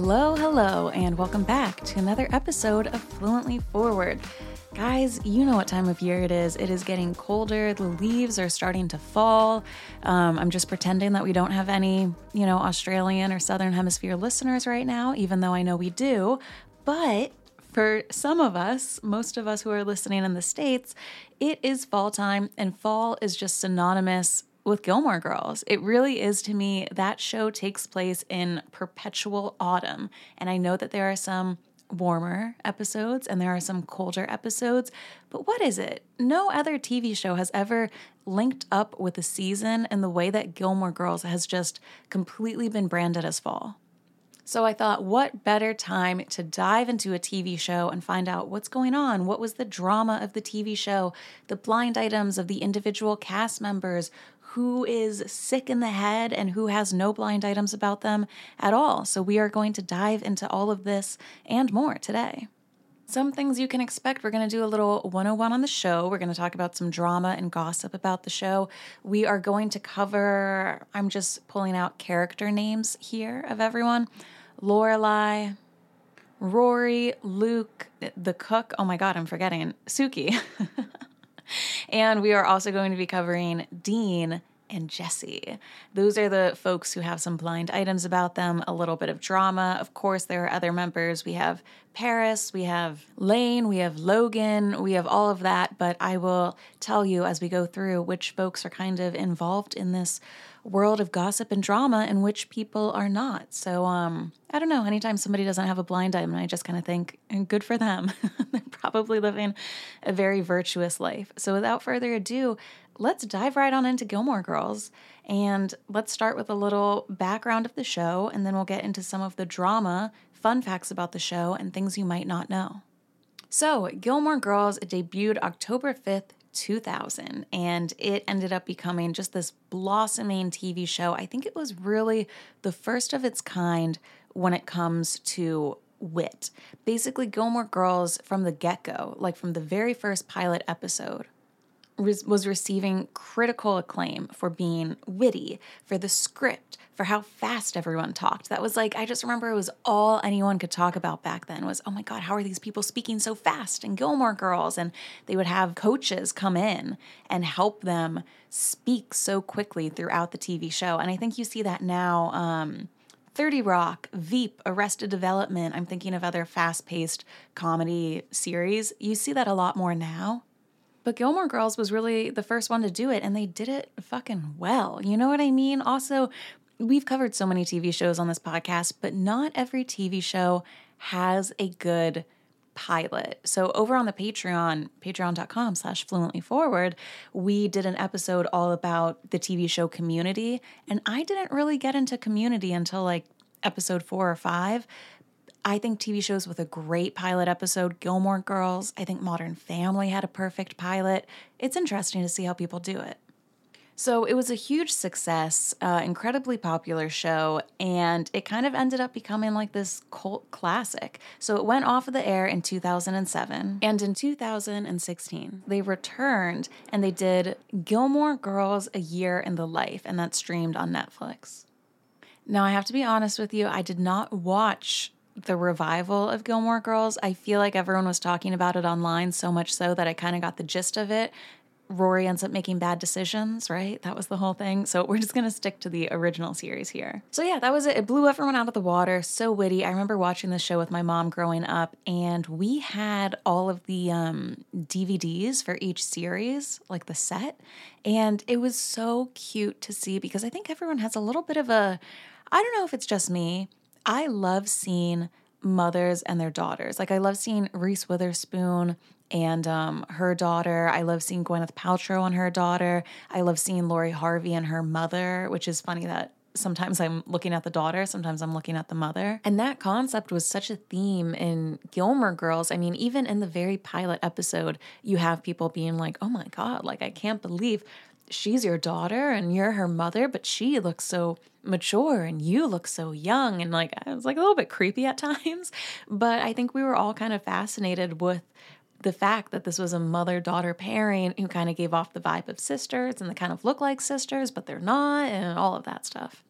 Hello, hello, and welcome back to another episode of Fluently Forward. Guys, you know what time of year it is. It is getting colder. The leaves are starting to fall. I'm just pretending that we don't have any, Australian or Southern Hemisphere listeners right now, even though I know we do. But for some of us, most of us who are listening in the States, it is fall time, and fall is just synonymous with Gilmore Girls. It really is to me. That show takes place in perpetual autumn. And I know that there are some warmer episodes and there are some colder episodes, but what is it? No other TV show has ever linked up with a season in the way that Gilmore Girls has just completely been branded as fall. So I thought, what better time to dive into a TV show and find out what's going on? What was the drama of the TV show? The blind items of the individual cast members? Who is sick in the head and who has no blind items about them at all? So we are going to dive into all of this and more today. Some things you can expect. We're going to do a little 101 on the show. We're going to talk about some drama and gossip about the show. We are going to cover, I'm just pulling out character names here of everyone. Lorelai, Rory, Luke, the cook. Oh my God, I'm forgetting. Sookie. And we are also going to be covering Dean and Jesse. Those are the folks who have some blind items about them, a little bit of drama. Of course, there are other members. We have Paris, we have Lane, we have Logan, we have all of that. But I will tell you as we go through which folks are kind of involved in this world of gossip and drama and which people are not. So I don't know, anytime somebody doesn't have a blind item, I just kind of think, and good for them. They're probably living a very virtuous life. So without further ado, let's dive right on into Gilmore Girls, and let's start with a little background of the show, and then we'll get into some of the drama, fun facts about the show, and things you might not know. So Gilmore Girls debuted October 5th, 2000, and it ended up becoming just this blossoming TV show. I think it was really the first of its kind when it comes to wit. Basically, Gilmore Girls from the get-go, like from the very first pilot episode, was receiving critical acclaim for being witty, for the script, for how fast everyone talked. That was like, I just remember it was all anyone could talk about back then was, oh my God, how are these people speaking so fast? And Gilmore Girls, and they would have coaches come in and help them speak so quickly throughout the TV show. And I think you see that now, 30 Rock, Veep, Arrested Development. I'm thinking of other fast-paced comedy series. You see that a lot more now. But Gilmore Girls was really the first one to do it, and they did it fucking well. You know what I mean? Also, we've covered so many TV shows on this podcast, but not every TV show has a good pilot. So over on the Patreon, patreon.com/fluentlyforward, we did an episode all about the TV show Community, and I didn't really get into Community until like episode 4 or 5. I think TV shows with a great pilot episode, Gilmore Girls, I think Modern Family had a perfect pilot. It's interesting to see how people do it. So it was a huge success, incredibly popular show, and it kind of ended up becoming like this cult classic. So it went off of the air in 2007, and in 2016, they returned and they did Gilmore Girls: A Year in the Life, and that streamed on Netflix. Now, I have to be honest with you, I did not watch the revival of Gilmore Girls. I feel like everyone was talking about it online so much so that I kind of got the gist of it. Rory ends up making bad decisions, right? That was the whole thing. So we're just going to stick to the original series here. So yeah, that was it. It blew everyone out of the water. So witty. I remember watching this show with my mom growing up, and we had all of the DVDs for each series, like the set. And it was so cute to see because I think everyone has a little bit of a, I don't know if it's just me, I love seeing mothers and their daughters. Like I love seeing Reese Witherspoon and her daughter. I love seeing Gwyneth Paltrow and her daughter. I love seeing Lori Harvey and her mother, which is funny that sometimes I'm looking at the daughter, sometimes I'm looking at the mother. And that concept was such a theme in Gilmore Girls. I mean, even in the very pilot episode, you have people being like, oh my God, like I can't believe she's your daughter and you're her mother, but she looks so mature and you look so young. And like, I was like a little bit creepy at times, but I think we were all kind of fascinated with the fact that this was a mother-daughter pairing who kind of gave off the vibe of sisters and they kind of look like sisters, but they're not, and all of that stuff.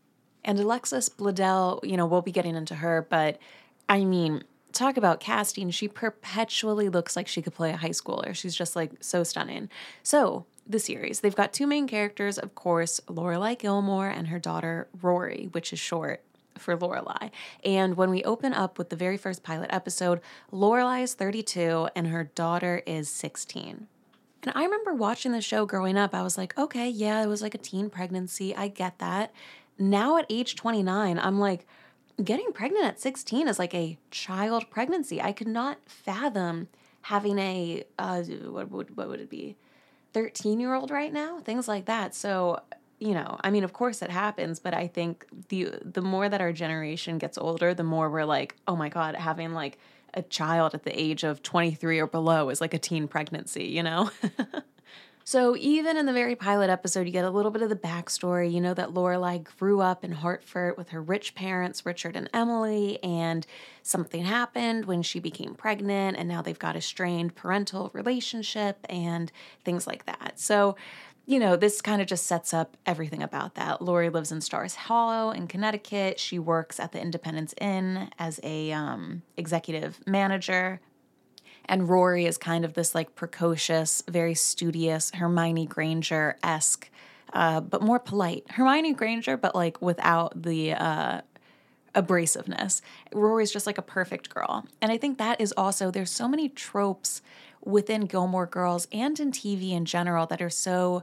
And Alexis Bledel, you know, we'll be getting into her, but I mean, talk about casting. She perpetually looks like she could play a high schooler. She's just like so stunning. So the series, they've got two main characters, of course, Lorelai Gilmore and her daughter Rory, which is short for Lorelai. And when we open up with the very first pilot episode, Lorelai is 32 and her daughter is 16. And I remember watching the show growing up. I was like, okay, yeah, it was like a teen pregnancy. I get that. Now at age 29, I'm like, getting pregnant at 16 is like a child pregnancy. I could not fathom having a, what would it be? 13-year-old right now, things like that. So, you know, I mean, of course it happens, but I think the more that our generation gets older, the more we're like, oh my God, having like a child at the age of 23 or below is like a teen pregnancy, you know? So even in the very pilot episode, you get a little bit of the backstory. You know that Lorelai grew up in Hartford with her rich parents, Richard and Emily, and something happened when she became pregnant, and now they've got a strained parental relationship and things like that. So, you know, this kind of just sets up everything about that. Lori lives in Stars Hollow in Connecticut. She works at the Independence Inn as a executive manager. And Rory is kind of this like precocious, very studious, Hermione Granger-esque, but more polite. Hermione Granger, but like without the abrasiveness. Rory's just like a perfect girl. And I think that is also, there's so many tropes within Gilmore Girls and in TV in general that are so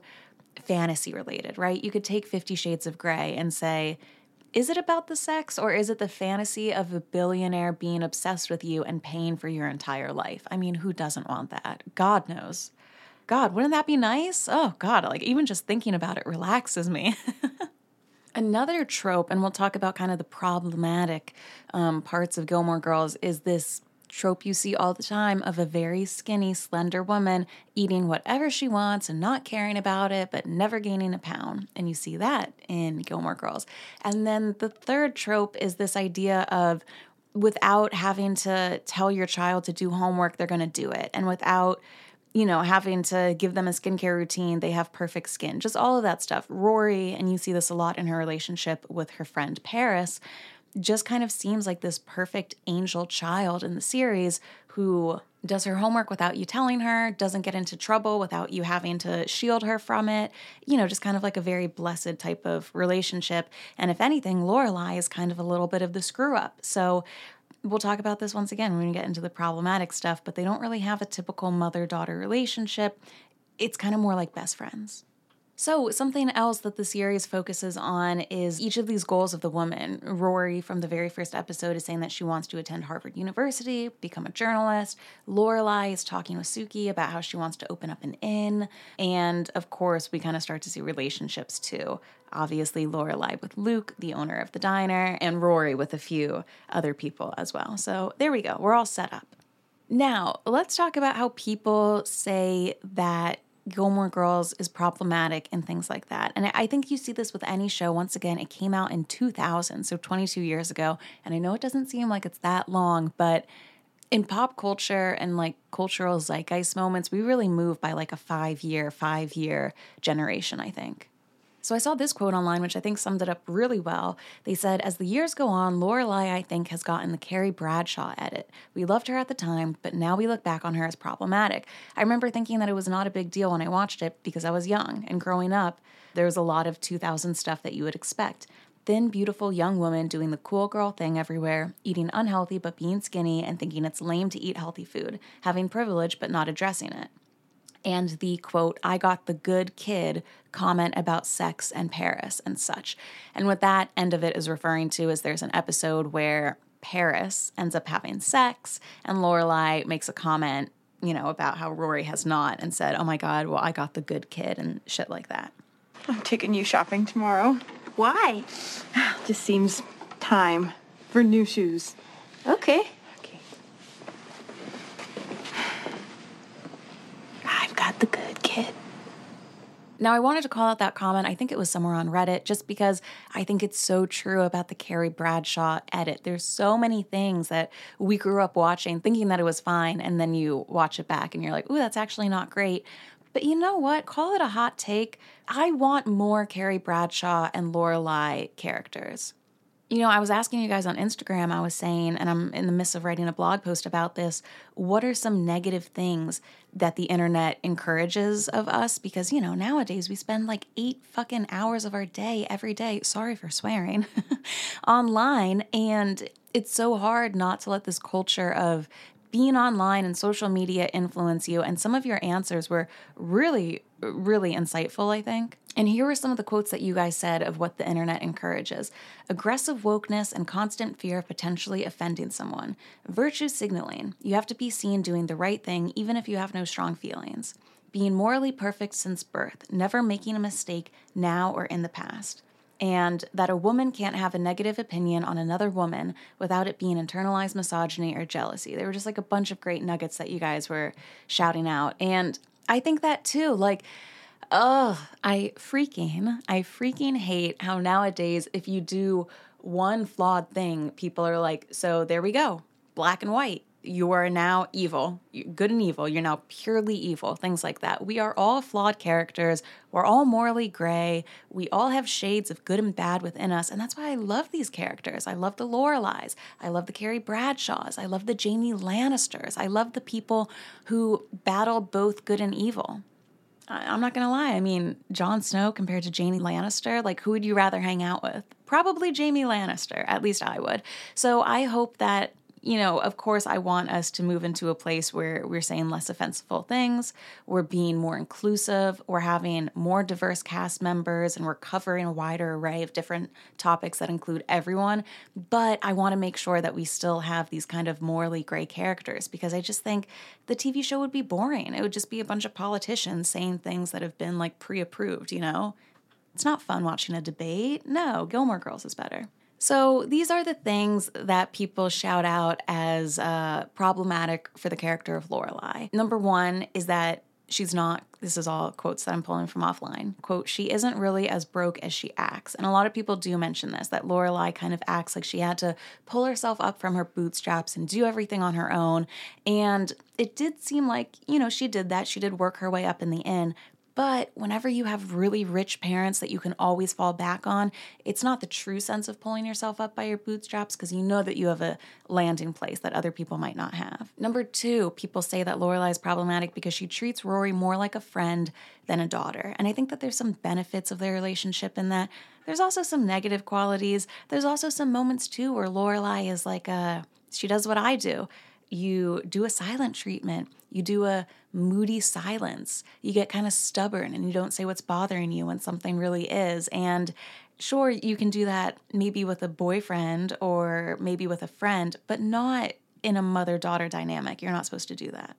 fantasy related, right? You could take 50 Shades of Grey and say, is it about the sex, or is it the fantasy of a billionaire being obsessed with you and paying for your entire life? I mean, who doesn't want that? God knows. God, wouldn't that be nice? Oh God, like even just thinking about it relaxes me. Another trope, and we'll talk about kind of the problematic parts of Gilmore Girls, is this trope you see all the time of a very skinny, slender woman eating whatever she wants and not caring about it, but never gaining a pound. And you see that in Gilmore Girls. And then the third trope is this idea of without having to tell your child to do homework, they're going to do it. And without, you know, having to give them a skincare routine, they have perfect skin. Just all of that stuff. Rory, and you see this a lot in her relationship with her friend Paris, just kind of seems like this perfect angel child in the series who does her homework without you telling her, doesn't get into trouble without you having to shield her from it, you know, just kind of like a very blessed type of relationship. And if anything, Lorelai is kind of a little bit of the screw up. So we'll talk about this once again when we get into the problematic stuff, but they don't really have a typical mother-daughter relationship. It's kind of more like best friends. So something else that the series focuses on is each of these goals of the woman. Rory, from the very first episode, is saying that she wants to attend Harvard University, become a journalist. Lorelai is talking with Sookie about how she wants to open up an inn. And, of course, we kind of start to see relationships, too. Obviously, Lorelai with Luke, the owner of the diner, and Rory with a few other people as well. So there we go. We're all set up. Now, let's talk about how people say that Gilmore Girls is problematic and things like that. And I think you see this with any show. Once again, it came out in 2000, so 22 years ago. And I know it doesn't seem like it's that long, but in pop culture and like cultural zeitgeist moments, we really move by like a five-year generation, I think. So I saw this quote online, which I think summed it up really well. They said, as the years go on, Lorelai, I think, has gotten the Carrie Bradshaw edit. We loved her at the time, but now we look back on her as problematic. I remember thinking that it was not a big deal when I watched it because I was young, and growing up, there was a lot of 2000 stuff that you would expect. Thin, beautiful young woman doing the cool girl thing everywhere, eating unhealthy but being skinny and thinking it's lame to eat healthy food, having privilege but not addressing it. And the, quote, I got the good kid comment about sex and Paris and such. And what that end of it is referring to is there's an episode where Paris ends up having sex and Lorelai makes a comment, you know, about how Rory has not and said, oh my God, well, I got the good kid and shit like that. I'm taking you shopping tomorrow. Why? Just seems time for new shoes. Okay. The good kid. Now, I wanted to call out that comment. I think it was somewhere on Reddit, just because I think it's so true about the Carrie Bradshaw edit. There's so many things that we grew up watching, thinking that it was fine, and then you watch it back and you're like, ooh, that's actually not great. But you know what? Call it a hot take. I want more Carrie Bradshaw and Lorelai characters. You know, I was asking you guys on Instagram, I was saying, and I'm in the midst of writing a blog post about this, what are some negative things that the internet encourages of us? Because, you know, nowadays we spend like 8 fucking hours of our day every day, sorry for swearing, online. And it's so hard not to let this culture of being online and social media influence you. And some of your answers were really, really insightful, I think. And here are some of the quotes that you guys said of what the internet encourages. Aggressive wokeness and constant fear of potentially offending someone. Virtue signaling. You have to be seen doing the right thing even if you have no strong feelings. Being morally perfect since birth. Never making a mistake now or in the past. And that a woman can't have a negative opinion on another woman without it being internalized misogyny or jealousy. There were just like a bunch of great nuggets that you guys were shouting out. And I think that too, like... Oh, I freaking hate how nowadays if you do one flawed thing, people are like, so there we go, black and white. You are now evil, good and evil. You're now purely evil, things like that. We are all flawed characters. We're all morally gray. We all have shades of good and bad within us. And that's why I love these characters. I love the Lorelais. I love the Carrie Bradshaws. I love the Jamie Lannisters. I love the people who battle both good and evil. I'm not going to lie. I mean, Jon Snow compared to Jamie Lannister, like who would you rather hang out with? Probably Jamie Lannister, at least I would. So I hope that, you know, of course I want us to move into a place where we're saying less offensive things, we're being more inclusive, we're having more diverse cast members, and we're covering a wider array of different topics that include everyone. But I want to make sure that we still have these kind of morally gray characters, because I just think the TV show would be boring. It would just be a bunch of politicians saying things that have been like pre-approved, you know? It's not fun watching a debate. No, Gilmore Girls is better. So these are the things that people shout out as problematic for the character of Lorelai. Number one is that she's not, this is all quotes that I'm pulling from offline, quote, she isn't really as broke as she acts. And a lot of people do mention this, that Lorelai kind of acts like she had to pull herself up from her bootstraps and do everything on her own. And it did seem like, you know, she did that. She did work her way up in the end. But whenever you have really rich parents that you can always fall back on, it's not the true sense of pulling yourself up by your bootstraps because you know that you have a landing place that other people might not have. Number two, people say that Lorelai is problematic because she treats Rory more like a friend than a daughter. And I think that there's some benefits of their relationship in that. There's also some negative qualities. There's also some moments too where Lorelai is like, she does what I do. You do a silent treatment. You do a moody silence. You get kind of stubborn and you don't say what's bothering you when something really is. And sure, you can do that maybe with a boyfriend or maybe with a friend, but not in a mother-daughter dynamic. You're not supposed to do that.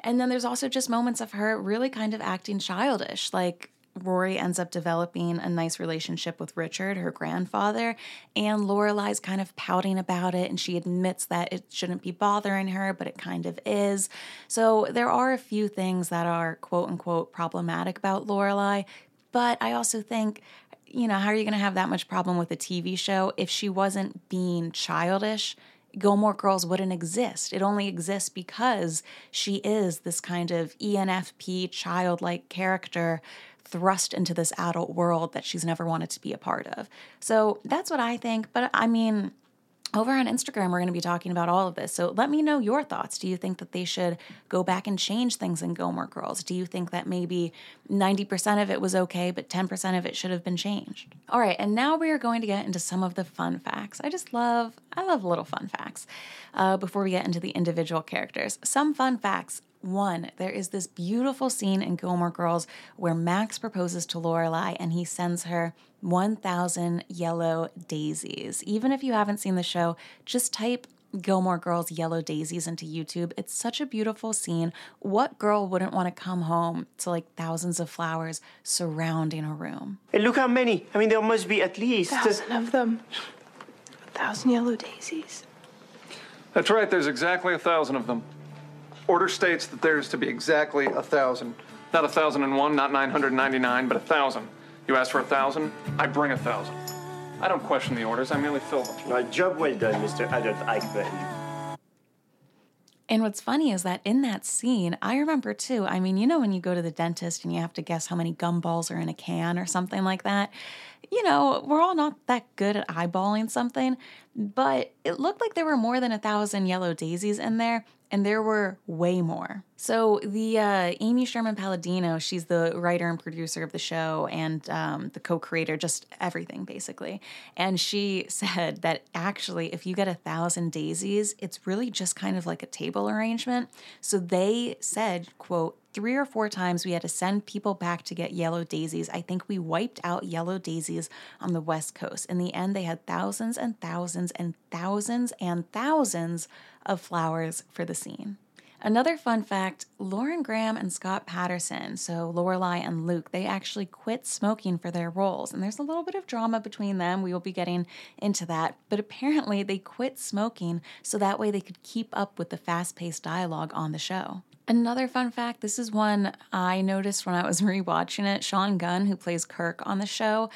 And then there's also just moments of her really kind of acting childish, like Rory ends up developing a nice relationship with Richard, her grandfather, and Lorelai's kind of pouting about it, and she admits that it shouldn't be bothering her, but it kind of is. So there are a few things that are quote-unquote problematic about Lorelai, but I also think, you know, how are you going to have that much problem with a TV show if she wasn't being childish? Gilmore Girls wouldn't exist. It only exists because she is this kind of ENFP childlike character thrust into this adult world that she's never wanted to be a part of. So that's what I think. But I mean, over on Instagram, we're going to be talking about all of this. So let me know your thoughts. Do you think that they should go back and change things in Gilmore Girls? Do you think that maybe 90% of it was okay, but 10% of it should have been changed? All right. And now we are going to get into some of the fun facts. I love little fun facts before we get into the individual characters. Some fun facts. One, there is this beautiful scene in Gilmore Girls where Max proposes to Lorelai and he sends her 1,000 yellow daisies. Even if you haven't seen the show, just type Gilmore Girls yellow daisies into YouTube. It's such a beautiful scene. What girl wouldn't want to come home to like thousands of flowers surrounding a room? Hey, look how many. I mean, there must be at least 1,000 of them. 1,000 yellow daisies. That's right. There's exactly 1,000 of them. Order states that there's to be exactly 1,000. Not 1,001, not 999, but 1,000. You asked for 1,000, I bring 1,000. I don't question the orders, I merely fill them. My job well done, Mr. Adolf Eichmann. And what's funny is that in that scene, I remember too, I mean, you know, when you go to the dentist and you have to guess how many gumballs are in a can or something like that, you know, we're all not that good at eyeballing something, but it looked like there were more than 1,000 yellow daisies in there, and there were way more. So the Amy Sherman-Palladino, she's the writer and producer of the show and the co-creator, just everything basically. And she said that actually if you get 1,000 daisies, it's really just kind of like a table arrangement. So they said, quote, 3 or 4 times we had to send people back to get yellow daisies. I think we wiped out yellow daisies on the West Coast. In the end, they had thousands and thousands and thousands and thousands of flowers for the scene. Another fun fact, Lauren Graham and Scott Patterson, so Lorelai and Luke, they actually quit smoking for their roles. And there's a little bit of drama between them. We will be getting into that. But apparently they quit smoking so that way they could keep up with the fast-paced dialogue on the show. Another fun fact, this is one I noticed when I was rewatching it. Sean Gunn, who plays Kirk on the show,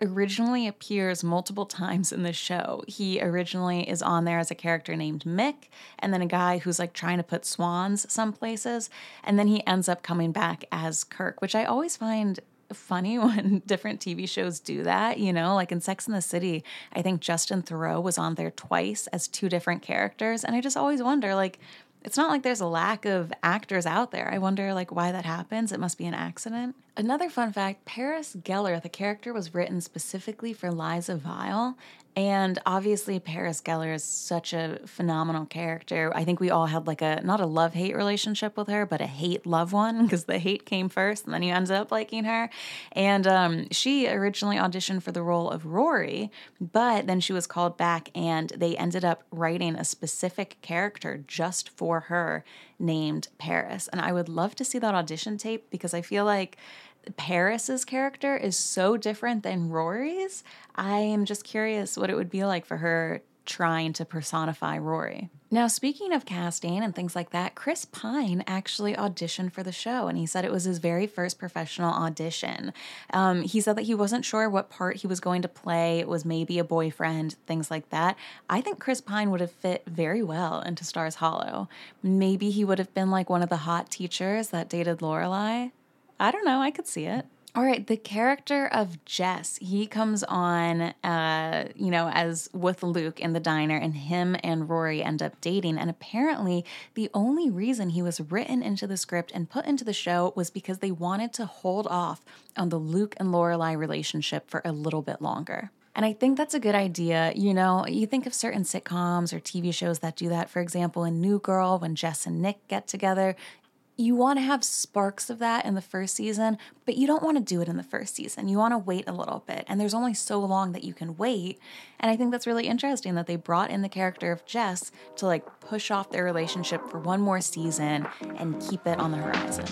originally appears multiple times in the show. He originally is on there as a character named Mick, and then a guy who's like trying to put swans some places, and then he ends up coming back as Kirk, which I always find funny when different TV shows do that, you know, like in Sex and the City, I think Justin Theroux was on there twice as 2 different characters, and I just always wonder, like, it's not like there's a lack of actors out there. I wonder, like, why that happens. It must be an accident. Another fun fact, Paris Geller, the character, was written specifically for Liza Vile. And obviously Paris Geller is such a phenomenal character. I think we all had like a, not a love-hate relationship with her, but a hate-love one, because the hate came first and then you ended up liking her. And she originally auditioned for the role of Rory, but then she was called back and they ended up writing a specific character just for her named Paris. And I would love to see that audition tape because I feel like Paris's character is so different than Rory's. I am just curious what it would be like for her trying to personify Rory. Now, speaking of casting and things like that, Chris Pine actually auditioned for the show, and he said it was his very first professional audition. He said that he wasn't sure what part he was going to play. It was maybe a boyfriend, things like that. I think Chris Pine would have fit very well into Stars Hollow. Maybe he would have been like one of the hot teachers that dated Lorelai. I don't know. I could see it. All right. The character of Jess, he comes on, you know, as with Luke in the diner, and him and Rory end up dating. And apparently the only reason he was written into the script and put into the show was because they wanted to hold off on the Luke and Lorelai relationship for a little bit longer. And I think that's a good idea. You know, you think of certain sitcoms or TV shows that do that. For example, in New Girl, when Jess and Nick get together, you want to have sparks of that in the first season, but you don't want to do it in the first season. You want to wait a little bit, and there's only so long that you can wait. And I think that's really interesting that they brought in the character of Jess to like push off their relationship for one more season and keep it on the horizon.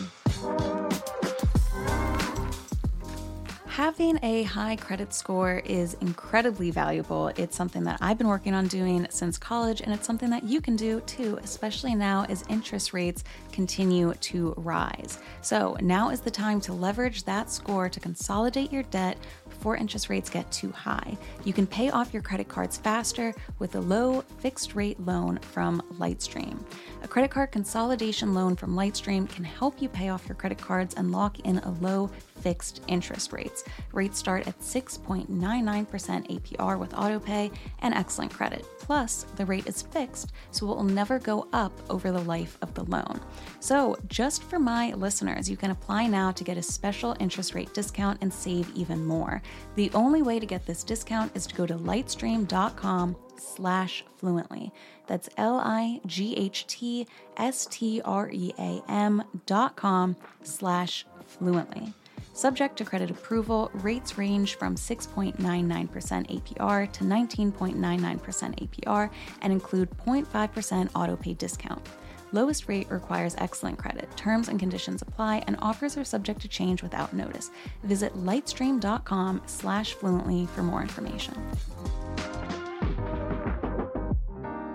Having a high credit score is incredibly valuable. It's something that I've been working on doing since college, and it's something that you can do too, especially now as interest rates continue to rise. So now is the time to leverage that score to consolidate your debt before interest rates get too high. You can pay off your credit cards faster with a low fixed rate loan from Lightstream. A credit card consolidation loan from Lightstream can help you pay off your credit cards and lock in a low fixed interest rates. Rates start at 6.99% APR with autopay and excellent credit. Plus, the rate is fixed, so it will never go up over the life of the loan. So just for my listeners, you can apply now to get a special interest rate discount and save even more. The only way to get this discount is to go to lightstream.com/fluently. That's lightstream.com/fluently. Subject to credit approval, rates range from 6.99% APR to 19.99% APR and include 0.5% auto pay discount. Lowest rate requires excellent credit. Terms and conditions apply, and offers are subject to change without notice. Visit lightstream.com/fluently for more information.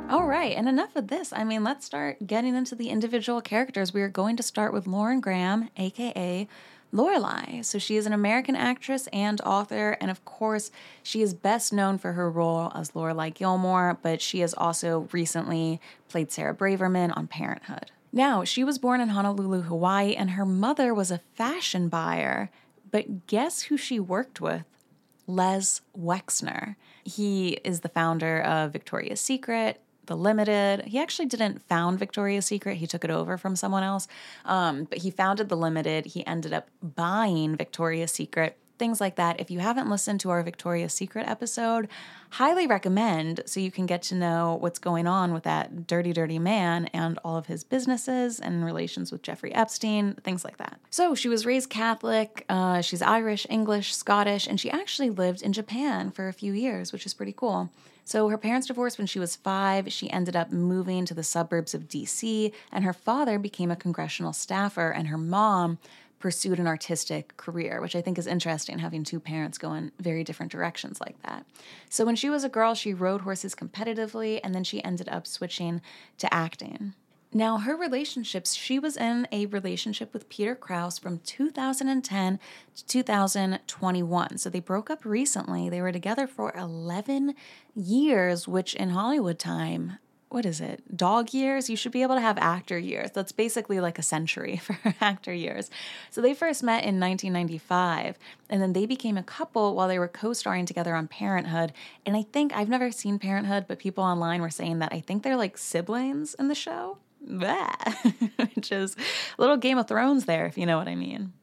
All right, and enough of this. I mean, let's start getting into the individual characters. We are going to start with Lauren Graham, aka Lorelai. So she is an American actress and author, and of course, she is best known for her role as Lorelai Gilmore, but she has also recently played Sarah Braverman on Parenthood. Now, she was born in Honolulu, Hawaii, and her mother was a fashion buyer, but guess who she worked with? Les Wexner. He is the founder of Victoria's Secret, The Limited. He actually didn't found Victoria's Secret. He took it over from someone else. But he founded The Limited. He ended up buying Victoria's Secret, things like that. If you haven't listened to our Victoria's Secret episode, highly recommend, so you can get to know what's going on with that dirty, dirty man and all of his businesses and relations with Jeffrey Epstein, things like that. So she was raised Catholic. She's Irish, English, Scottish, and she actually lived in Japan for a few years, which is pretty cool. So her parents divorced when she was 5. She ended up moving to the suburbs of D.C., and her father became a congressional staffer, and her mom pursued an artistic career, which I think is interesting, having two parents go in very different directions like that. So when she was a girl, she rode horses competitively, and then she ended up switching to acting. Now, her relationships, she was in a relationship with Peter Krause from 2010 to 2021. So they broke up recently. They were together for 11 years, which in Hollywood time, what is it? Dog years? You should be able to have actor years. That's basically like a century for actor years. So they first met in 1995, and then they became a couple while they were co-starring together on Parenthood. And I think, I've never seen Parenthood, but people online were saying that I think they're like siblings in the show. Blah. Which is a little Game of Thrones there, if you know what I mean.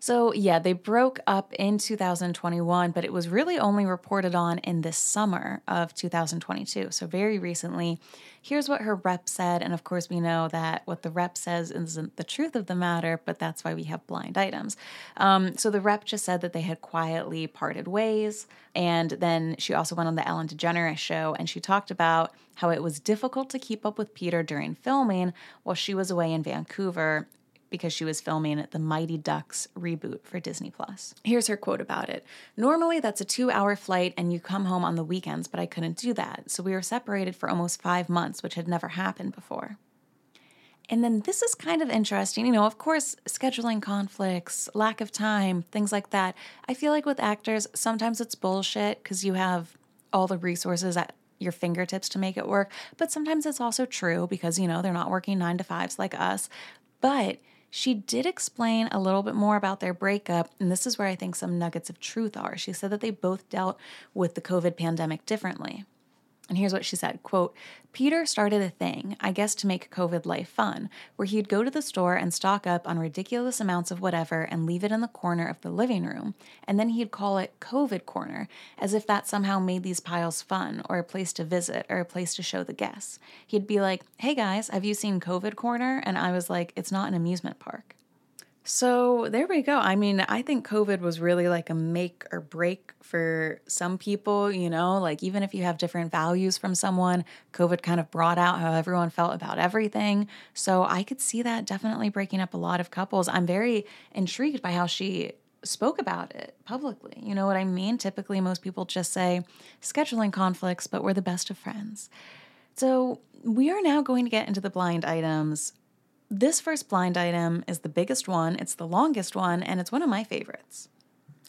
So yeah, they broke up in 2021, but it was really only reported on in this summer of 2022, so very recently. Here's what her rep said, and of course we know that what the rep says isn't the truth of the matter, but that's why we have blind items. So the rep just said that they had quietly parted ways, and then she also went on the Ellen DeGeneres show, and she talked about how it was difficult to keep up with Peter during filming while she was away in Vancouver, because she was filming the Mighty Ducks reboot for Disney+. Here's her quote about it. "Normally, that's a 2-hour flight and you come home on the weekends, but I couldn't do that. So we were separated for almost 5 months, which had never happened before." And then this is kind of interesting. You know, of course, scheduling conflicts, lack of time, things like that. I feel like with actors, sometimes it's bullshit because you have all the resources at your fingertips to make it work. But sometimes it's also true because, you know, they're not working 9-to-5s like us. But she did explain a little bit more about their breakup, and this is where I think some nuggets of truth are. She said that they both dealt with the COVID pandemic differently. And here's what she said, quote, "Peter started a thing, I guess to make COVID life fun, where he'd go to the store and stock up on ridiculous amounts of whatever and leave it in the corner of the living room, and then he'd call it COVID corner, as if that somehow made these piles fun, or a place to visit, or a place to show the guests. He'd be like, hey guys, have you seen COVID corner? And I was like, it's not an amusement park." So there we go. I mean, I think COVID was really like a make or break for some people, you know, like even if you have different values from someone, COVID kind of brought out how everyone felt about everything. So I could see that definitely breaking up a lot of couples. I'm very intrigued by how she spoke about it publicly. You know what I mean? Typically, most people just say scheduling conflicts, but we're the best of friends. So we are now going to get into the blind items. This first blind item is the biggest one, it's the longest one, and it's one of my favorites.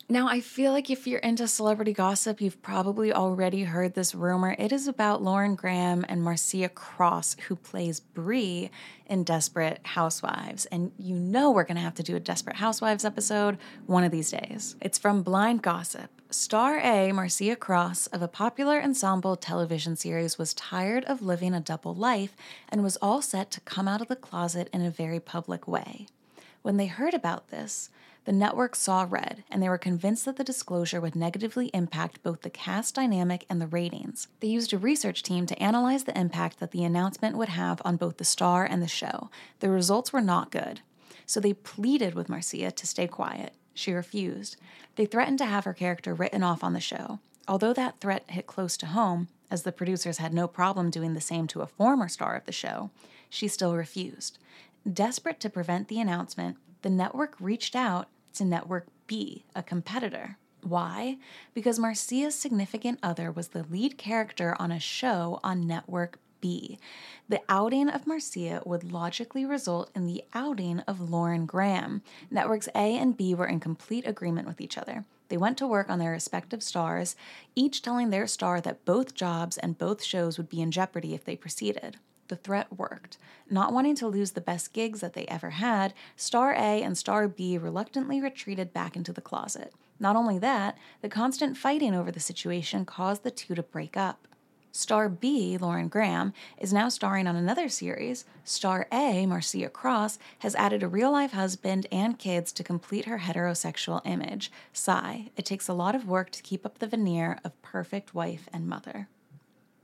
Now, I feel like if you're into celebrity gossip, you've probably already heard this rumor. It is about Lauren Graham and Marcia Cross, who plays Bree in Desperate Housewives. And you know we're going to have to do a Desperate Housewives episode one of these days. It's from Blind Gossip. Star A, Marcia Cross, of a popular ensemble television series, was tired of living a double life and was all set to come out of the closet in a very public way. When they heard about this, the network saw red, and they were convinced that the disclosure would negatively impact both the cast dynamic and the ratings. They used a research team to analyze the impact that the announcement would have on both the star and the show. The results were not good, so they pleaded with Marcia to stay quiet. She refused. They threatened to have her character written off on the show. Although that threat hit close to home, as the producers had no problem doing the same to a former star of the show, she still refused. Desperate to prevent the announcement, the network reached out to Network B, a competitor. Why? Because Marcia's significant other was the lead character on a show on Network be. The outing of Marcia would logically result in the outing of Lauren Graham. Networks A and B were in complete agreement with each other. They went to work on their respective stars, each telling their star that both jobs and both shows would be in jeopardy if they proceeded. The threat worked. Not wanting to lose the best gigs that they ever had, Star A and Star B reluctantly retreated back into the closet. Not only that, the constant fighting over the situation caused the two to break up. Star B, Lauren Graham, is now starring on another series. Star A, Marcia Cross, has added a real-life husband and kids to complete her heterosexual image. Sigh, it takes a lot of work to keep up the veneer of perfect wife and mother.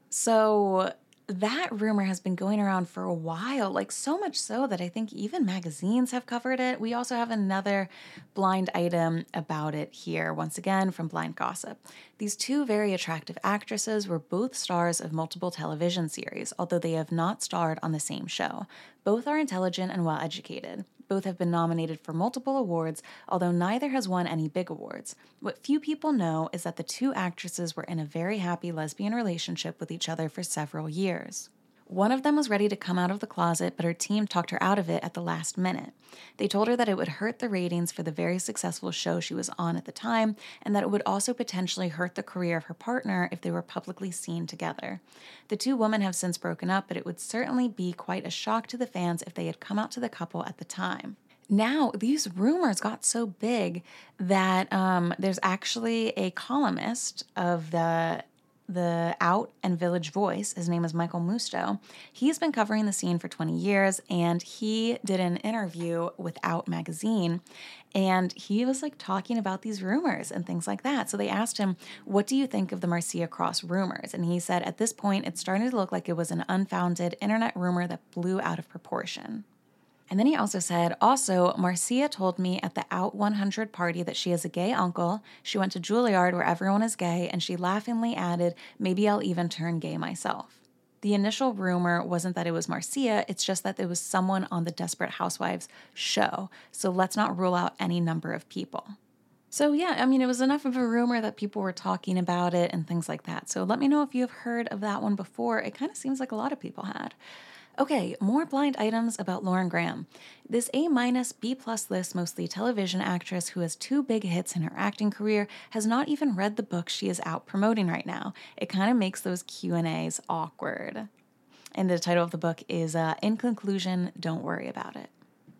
So that rumor has been going around for a while, like so much so that I think even magazines have covered it. We also have another blind item about it here, once again from Blind Gossip. These two very attractive actresses were both stars of multiple television series, although they have not starred on the same show. Both are intelligent and well-educated. Both have been nominated for multiple awards, although neither has won any big awards. What few people know is that the two actresses were in a very happy lesbian relationship with each other for several years. One of them was ready to come out of the closet, but her team talked her out of it at the last minute. They told her that it would hurt the ratings for the very successful show she was on at the time, and that it would also potentially hurt the career of her partner if they were publicly seen together. The two women have since broken up, but it would certainly be quite a shock to the fans if they had come out to the couple at the time. Now, these rumors got so big that there's actually a columnist of the Out and Village Voice. His name is Michael Musto. He's been covering the scene for 20 years, and he did an interview with Out magazine, and he was like talking about these rumors and things like that. So they asked him, what do you think of the Marcia Cross rumors? And he said, at this point, it's starting to look like it was an unfounded internet rumor that blew out of proportion. And then he also said, also, Marcia told me at the Out 100 party that she has a gay uncle. She went to Juilliard where everyone is gay, and she laughingly added, maybe I'll even turn gay myself. The initial rumor wasn't that it was Marcia, it's just that it was someone on the Desperate Housewives show. So let's not rule out any number of people. So yeah, I mean, it was enough of a rumor that people were talking about it and things like that. So let me know if you have heard of that one before. It kind of seems like a lot of people had. Okay, more blind items about Lauren Graham. This A-, B+ list, mostly television actress who has two big hits in her acting career, has not even read the book she is out promoting right now. It kind of makes those Q&As awkward. And the title of the book is In Conclusion, Don't Worry About It.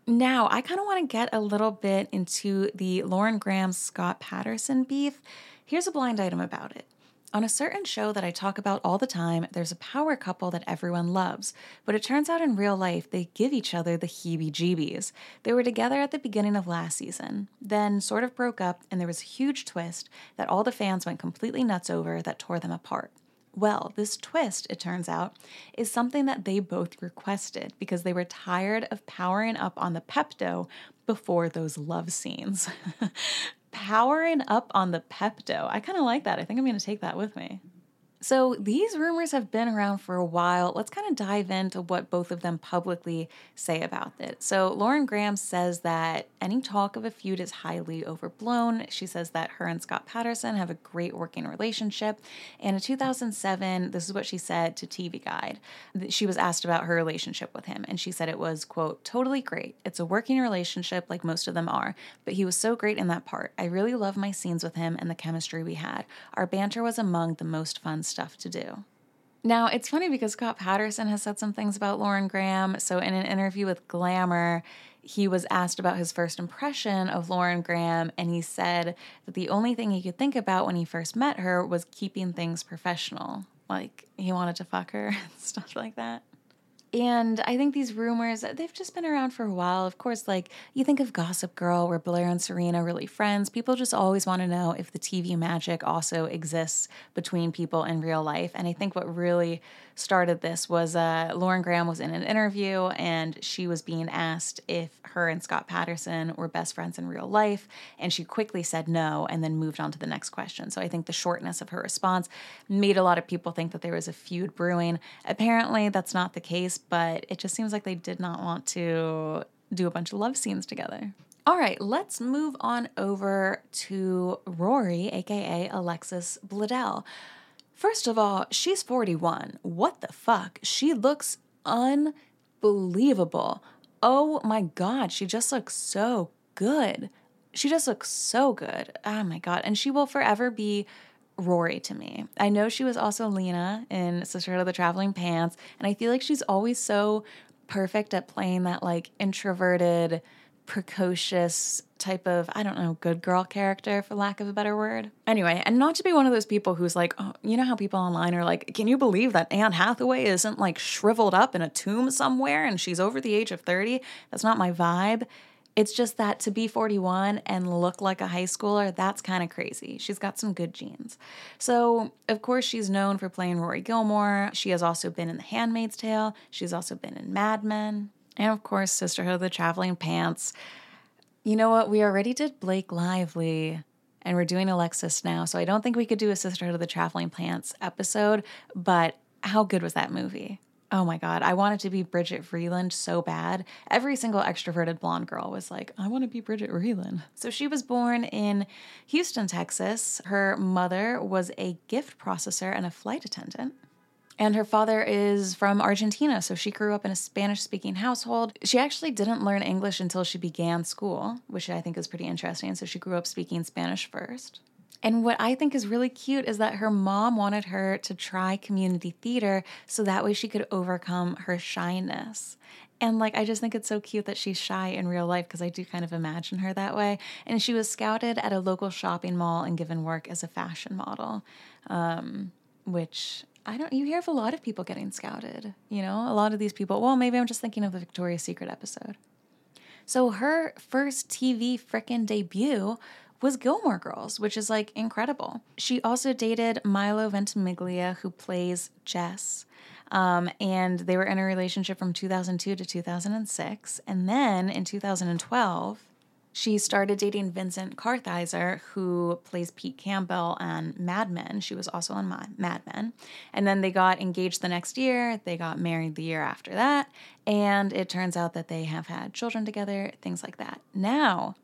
Now, I kind of want to get a little bit into the Lauren Graham-Scott Patterson beef. Here's a blind item about it. On a certain show that I talk about all the time, there's a power couple that everyone loves, but it turns out in real life they give each other the heebie-jeebies. They were together at the beginning of last season, then sort of broke up, and there was a huge twist that all the fans went completely nuts over that tore them apart. Well, this twist, it turns out, is something that they both requested because they were tired of powering up on the Pepto before those love scenes. Powering up on the Pepto. I kind of like that. I think I'm going to take that with me. So these rumors have been around for a while. Let's kind of dive into what both of them publicly say about it. So Lauren Graham says that any talk of a feud is highly overblown. She says that her and Scott Patterson have a great working relationship. And in 2007, this is what she said to TV Guide. She was asked about her relationship with him, and she said it was, quote, totally great. It's a working relationship like most of them are, but he was so great in that part. I really love my scenes with him and the chemistry we had. Our banter was among the most fun stuff to do. Now, it's funny because Scott Patterson has said some things about Lauren Graham. So in an interview with Glamour, he was asked about his first impression of Lauren Graham, and he said that the only thing he could think about when he first met her was keeping things professional. Like, he wanted to fuck her and stuff like that. And I think these rumors, they've just been around for a while. Of course, like, you think of Gossip Girl, where Blair and Serena are really friends. People just always want to know if the TV magic also exists between people in real life. And I think what really started this was Lauren Graham was in an interview, and she was being asked if her and Scott Patterson were best friends in real life. And she quickly said no and then moved on to the next question. So I think the shortness of her response made a lot of people think that there was a feud brewing. Apparently, that's not the case, but it just seems like they did not want to do a bunch of love scenes together. All right, let's move on over to Rory, aka Alexis Bledel. First of all, she's 41. What the fuck? She looks unbelievable. Oh my God, she just looks so good. She just looks so good. Oh my God. And she will forever be Rory to me. I know she was also Lena in Sisterhood of the Traveling Pants, and I feel like she's always so perfect at playing that like introverted, precocious type of, I don't know, good girl character, for lack of a better word. Anyway, and not to be one of those people who's like, oh, you know how people online are like, can you believe that Anne Hathaway isn't like shriveled up in a tomb somewhere and she's over the age of 30? That's not my vibe. It's just that to be 41 and look like a high schooler, that's kind of crazy. She's got some good genes. So, of course, she's known for playing Rory Gilmore. She has also been in The Handmaid's Tale. She's also been in Mad Men. And, of course, Sisterhood of the Traveling Pants. You know what? We already did Blake Lively, and we're doing Alexis now, so I don't think we could do a Sisterhood of the Traveling Pants episode, but how good was that movie? Oh my God, I wanted to be Bridget Vreeland so bad. Every single extroverted blonde girl was like, I want to be Bridget Vreeland. So she was born in Houston, Texas. Her mother was a gift processor and a flight attendant. And her father is from Argentina, so she grew up in a Spanish-speaking household. She actually didn't learn English until she began school, which I think is pretty interesting. So she grew up speaking Spanish first. And what I think is really cute is that her mom wanted her to try community theater so that way she could overcome her shyness. And like, I just think it's so cute that she's shy in real life because I do kind of imagine her that way. And she was scouted at a local shopping mall and given work as a fashion model, which you hear of a lot of people getting scouted, you know, a lot of these people. Well, maybe I'm just thinking of the Victoria's Secret episode. So her first TV frickin' debut was Gilmore Girls, which is like incredible. She also dated Milo Ventimiglia, who plays Jess, and they were in a relationship from 2002 to 2006. And then in 2012, she started dating Vincent Kartheiser, who plays Pete Campbell on Mad Men. She was also on Mad Men. And then they got engaged the next year. They got married the year after that. And it turns out that they have had children together, things like that. Now,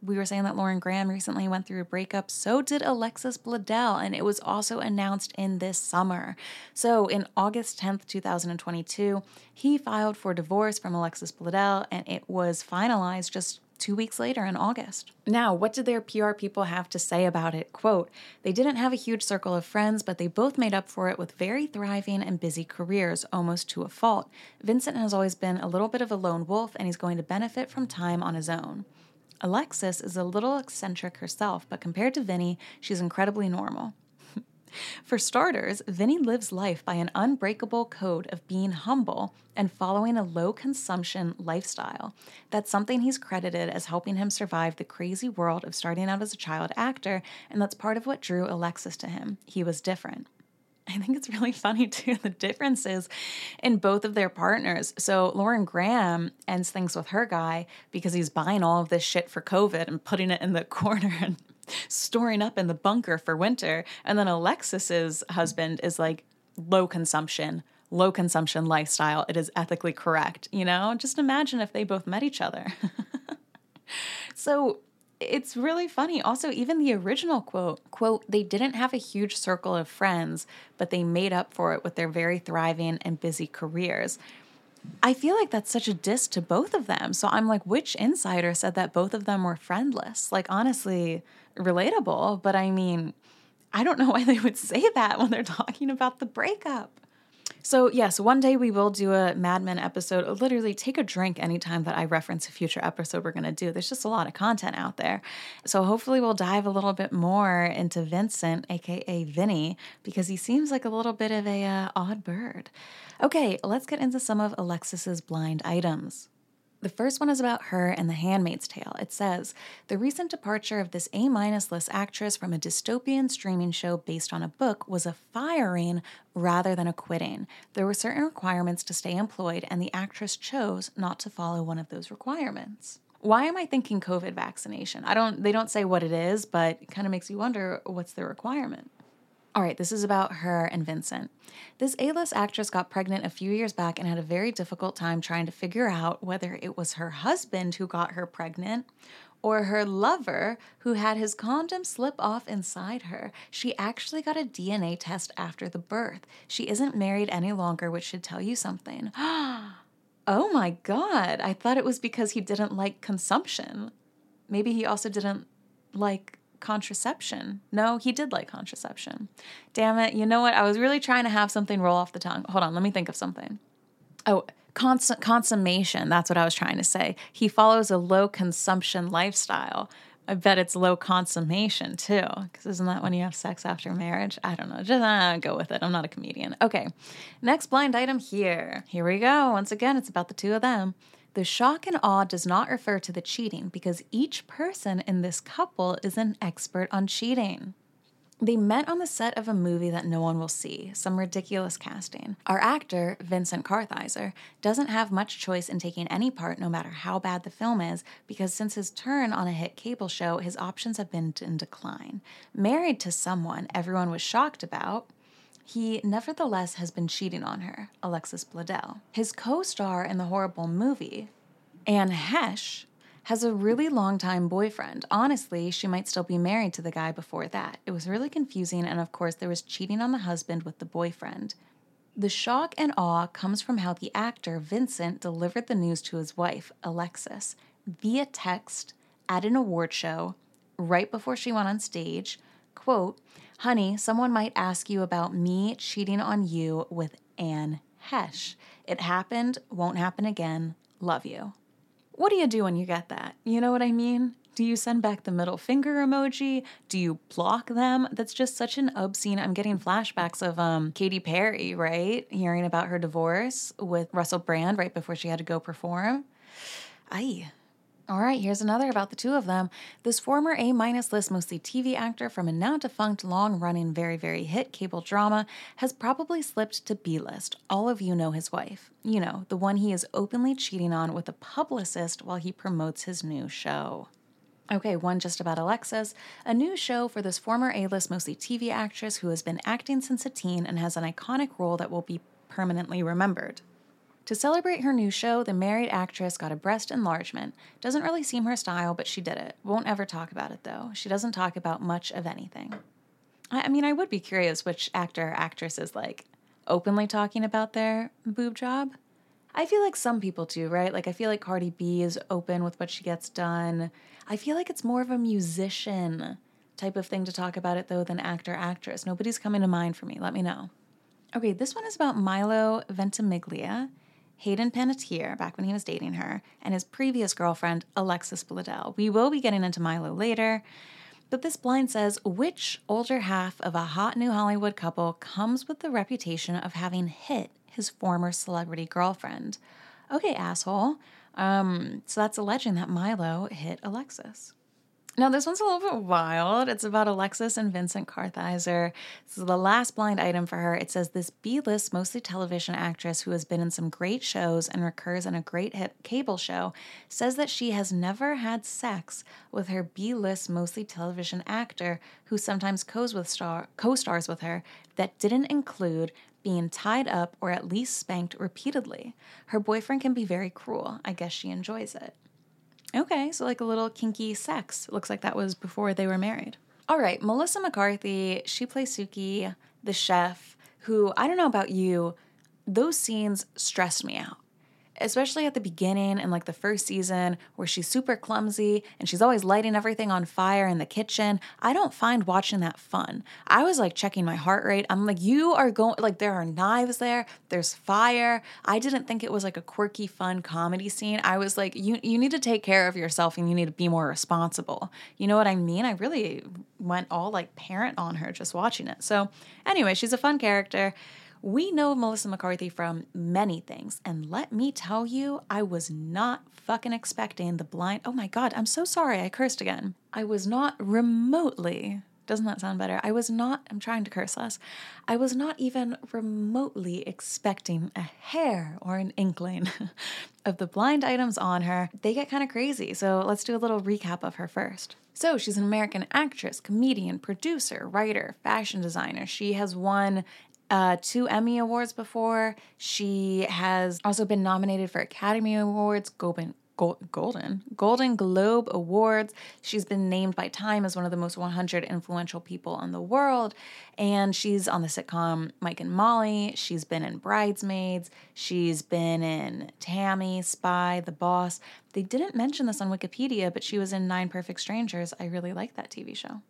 we were saying that Lauren Graham recently went through a breakup. So did Alexis Bledel, and it was also announced in this summer. So in August 10th, 2022, he filed for divorce from Alexis Bledel, and it was finalized just 2 weeks later in August. Now, what did their PR people have to say about it? Quote, they didn't have a huge circle of friends, but they both made up for it with very thriving and busy careers, almost to a fault. Vincent has always been a little bit of a lone wolf, and he's going to benefit from time on his own. Alexis is a little eccentric herself, but compared to Vinny, she's incredibly normal. For starters, Vinny lives life by an unbreakable code of being humble and following a low-consumption lifestyle. That's something he's credited as helping him survive the crazy world of starting out as a child actor, and that's part of what drew Alexis to him. He was different. I think it's really funny, too, the differences in both of their partners. So Lauren Graham ends things with her guy because he's buying all of this shit for COVID and putting it in the corner and storing up in the bunker for winter. And then Alexis's husband is like low consumption lifestyle. It is ethically correct, you know? Just imagine if they both met each other. So it's really funny. Also, even the original quote, they didn't have a huge circle of friends, but they made up for it with their very thriving and busy careers. I feel like that's such a diss to both of them. So I'm like, which insider said that both of them were friendless? Like, honestly, relatable. But I mean, I don't know why they would say that when they're talking about the breakup. So yes, one day we will do a Mad Men episode. Literally take a drink anytime that I reference a future episode we're going to do. There's just a lot of content out there. So hopefully we'll dive a little bit more into Vincent, aka Vinny, because he seems like a little bit of a odd bird. Okay, let's get into some of Alexis's blind items. The first one is about her and The Handmaid's Tale. It says, the recent departure of this A- list actress from a dystopian streaming show based on a book was a firing rather than a quitting. There were certain requirements to stay employed, and the actress chose not to follow one of those requirements. Why am I thinking COVID vaccination? They don't say what it is, but it kind of makes you wonder what's the requirement. All right, this is about her and Vincent. This A-list actress got pregnant a few years back and had a very difficult time trying to figure out whether it was her husband who got her pregnant or her lover who had his condom slip off inside her. She actually got a DNA test after the birth. She isn't married any longer, which should tell you something. Oh my God, I thought it was because he didn't like consumption. Maybe he also didn't like contraception. No, he did like contraception. Damn it. You know what? I was really trying to have something roll off the tongue. Hold on. Let me think of something. Oh, consummation. That's what I was trying to say. He follows a low consumption lifestyle. I bet it's low consummation too, because isn't that when you have sex after marriage? I don't know. Just go with it. I'm not a comedian. Okay. Next blind item here. Here we go. Once again, it's about the two of them. The shock and awe does not refer to the cheating because each person in this couple is an expert on cheating. They met on the set of a movie that no one will see, some ridiculous casting. Our actor, Vincent Kartheiser, doesn't have much choice in taking any part no matter how bad the film is because since his turn on a hit cable show, his options have been in decline. Married to someone everyone was shocked about, he nevertheless has been cheating on her, Alexis Bledel. His co-star in the horrible movie, Anne Heche, has a really long-time boyfriend. Honestly, she might still be married to the guy before that. It was really confusing, and of course, there was cheating on the husband with the boyfriend. The shock and awe comes from how the actor, Vincent, delivered the news to his wife, Alexis, via text at an award show right before she went on stage, quote, "Honey, someone might ask you about me cheating on you with Anne Heche. It happened, won't happen again, love you." What do you do when you get that? You know what I mean? Do you send back the middle finger emoji? Do you block them? That's just such an obscene. I'm getting flashbacks of Katy Perry, right? Hearing about her divorce with Russell Brand right before she had to go perform. Aye. All right, here's another about the two of them. This former A-minus list, mostly TV actor from a now-defunct, long-running, very, very hit cable drama has probably slipped to B-list. All of you know his wife. You know, the one he is openly cheating on with a publicist while he promotes his new show. Okay, one just about Alexis. A new show for this former A-list, mostly TV actress who has been acting since a teen and has an iconic role that will be permanently remembered. To celebrate her new show, the married actress got a breast enlargement. Doesn't really seem her style, but she did it. Won't ever talk about it, though. She doesn't talk about much of anything. I mean, I would be curious which actor or actress is, like, openly talking about their boob job. I feel like some people do, right? Like, I feel like Cardi B is open with what she gets done. I feel like it's more of a musician type of thing to talk about it, though, than actor or actress. Nobody's coming to mind for me. Let me know. Okay, this one is about Milo Ventimiglia, Hayden Panettiere, back when he was dating her, and his previous girlfriend, Alexis Bledel. We will be getting into Milo later, but this blind says, which older half of a hot new Hollywood couple comes with the reputation of having hit his former celebrity girlfriend? Okay, asshole. So that's alleging that Milo hit Alexis. Now, this one's a little bit wild. It's about Alexis and Vincent Kartheiser. This is the last blind item for her. It says this B-list, mostly television actress who has been in some great shows and recurs in a great hit cable show, says that she has never had sex with her B-list, mostly television actor who sometimes co-stars with her that didn't include being tied up or at least spanked repeatedly. Her boyfriend can be very cruel. I guess she enjoys it. Okay, so like a little kinky sex. Looks like that was before they were married. All right, Melissa McCarthy, she plays Sookie, the chef, who, I don't know about you, those scenes stressed me out. Especially at the beginning and like the first season where she's super clumsy and she's always lighting everything on fire in the kitchen. I don't find watching that fun. I was like checking my heart rate. I'm like, you are going, like there are knives there. There's fire. I didn't think it was like a quirky, fun comedy scene. I was like, you need to take care of yourself and you need to be more responsible. You know what I mean? I really went all like parent on her just watching it. So anyway, she's a fun character. We know Melissa McCarthy from many things, and let me tell you, I was not fucking expecting the blind... Oh my God, I'm so sorry, I cursed again. I was not remotely... Doesn't that sound better? I'm trying to curse less. I was not even remotely expecting a hair or an inkling of the blind items on her. They get kind of crazy, so let's do a little recap of her first. So she's an American actress, comedian, producer, writer, fashion designer. She has won 2 Emmy Awards before. She has also been nominated for Academy Awards, Golden Globe Awards. She's been named by Time as one of the most 100 influential people in the world. And she's on the sitcom Mike and Molly. She's been in Bridesmaids. She's been in Tammy, Spy, The Boss. They didn't mention this on Wikipedia, but she was in 9 Perfect Strangers. I really like that TV show.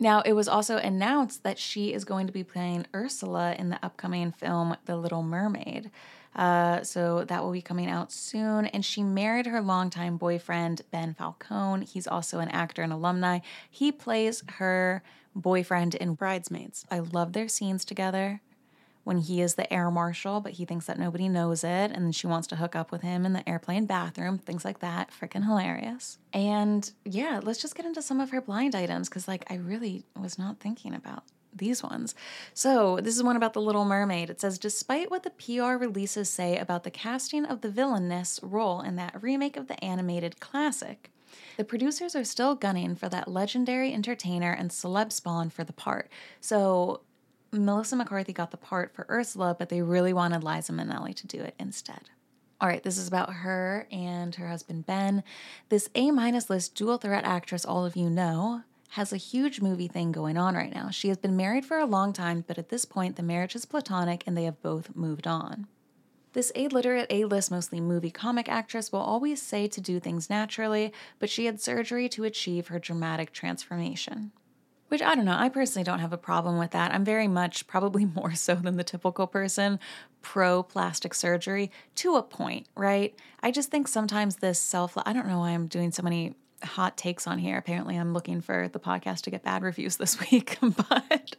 Now, it was also announced that she is going to be playing Ursula in the upcoming film The Little Mermaid. So that will be coming out soon. And she married her longtime boyfriend, Ben Falcone. He's also an actor and alumni. He plays her boyfriend in Bridesmaids. I love their scenes together when he is the air marshal, but he thinks that nobody knows it. And she wants to hook up with him in the airplane bathroom, things like that. Freaking hilarious. And yeah, let's just get into some of her blind items because I really was not thinking about these ones. So this is one about The Little Mermaid. It says, despite what the PR releases say about the casting of the villainess role in that remake of the animated classic, the producers are still gunning for that legendary entertainer and celeb spawn for the part. So Melissa McCarthy got the part for Ursula, but they really wanted Liza Minnelli to do it instead. All right, this is about her and her husband, Ben. This A-minus list dual threat actress all of you know has a huge movie thing going on right now. She has been married for a long time, but at this point, the marriage is platonic and they have both moved on. This illiterate A-list, mostly movie comic actress will always say to do things naturally, but she had surgery to achieve her dramatic transformation. Which, I don't know, I personally don't have a problem with that. I'm very much, probably more so than the typical person, pro-plastic surgery to a point, right? I just think sometimes this I don't know why I'm doing so many hot takes on here. Apparently I'm looking for the podcast to get bad reviews this week, but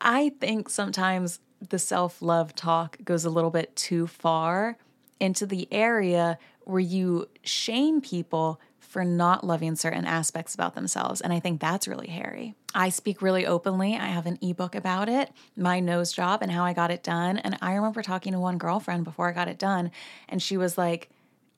I think sometimes the self-love talk goes a little bit too far into the area where you shame people for not loving certain aspects about themselves. And I think that's really hairy. I speak really openly. I have an ebook about it, my nose job and how I got it done. And I remember talking to one girlfriend before I got it done, and she was like,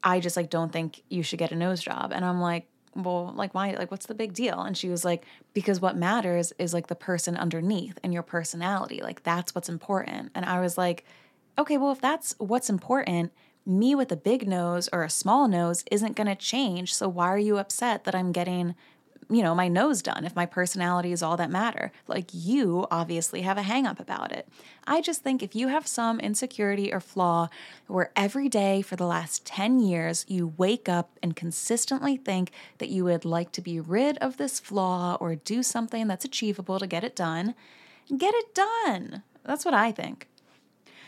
I just don't think you should get a nose job. And I'm like, well, why? What's the big deal? And she was like, because what matters is the person underneath and your personality. That's what's important. And I was like, okay, well, if that's what's important, me with a big nose or a small nose isn't going to change. So why are you upset that I'm getting, my nose done if my personality is all that matter? You obviously have a hang up about it. I just think if you have some insecurity or flaw where every day for the last 10 years you wake up and consistently think that you would like to be rid of this flaw or do something that's achievable to get it done, get it done. That's what I think.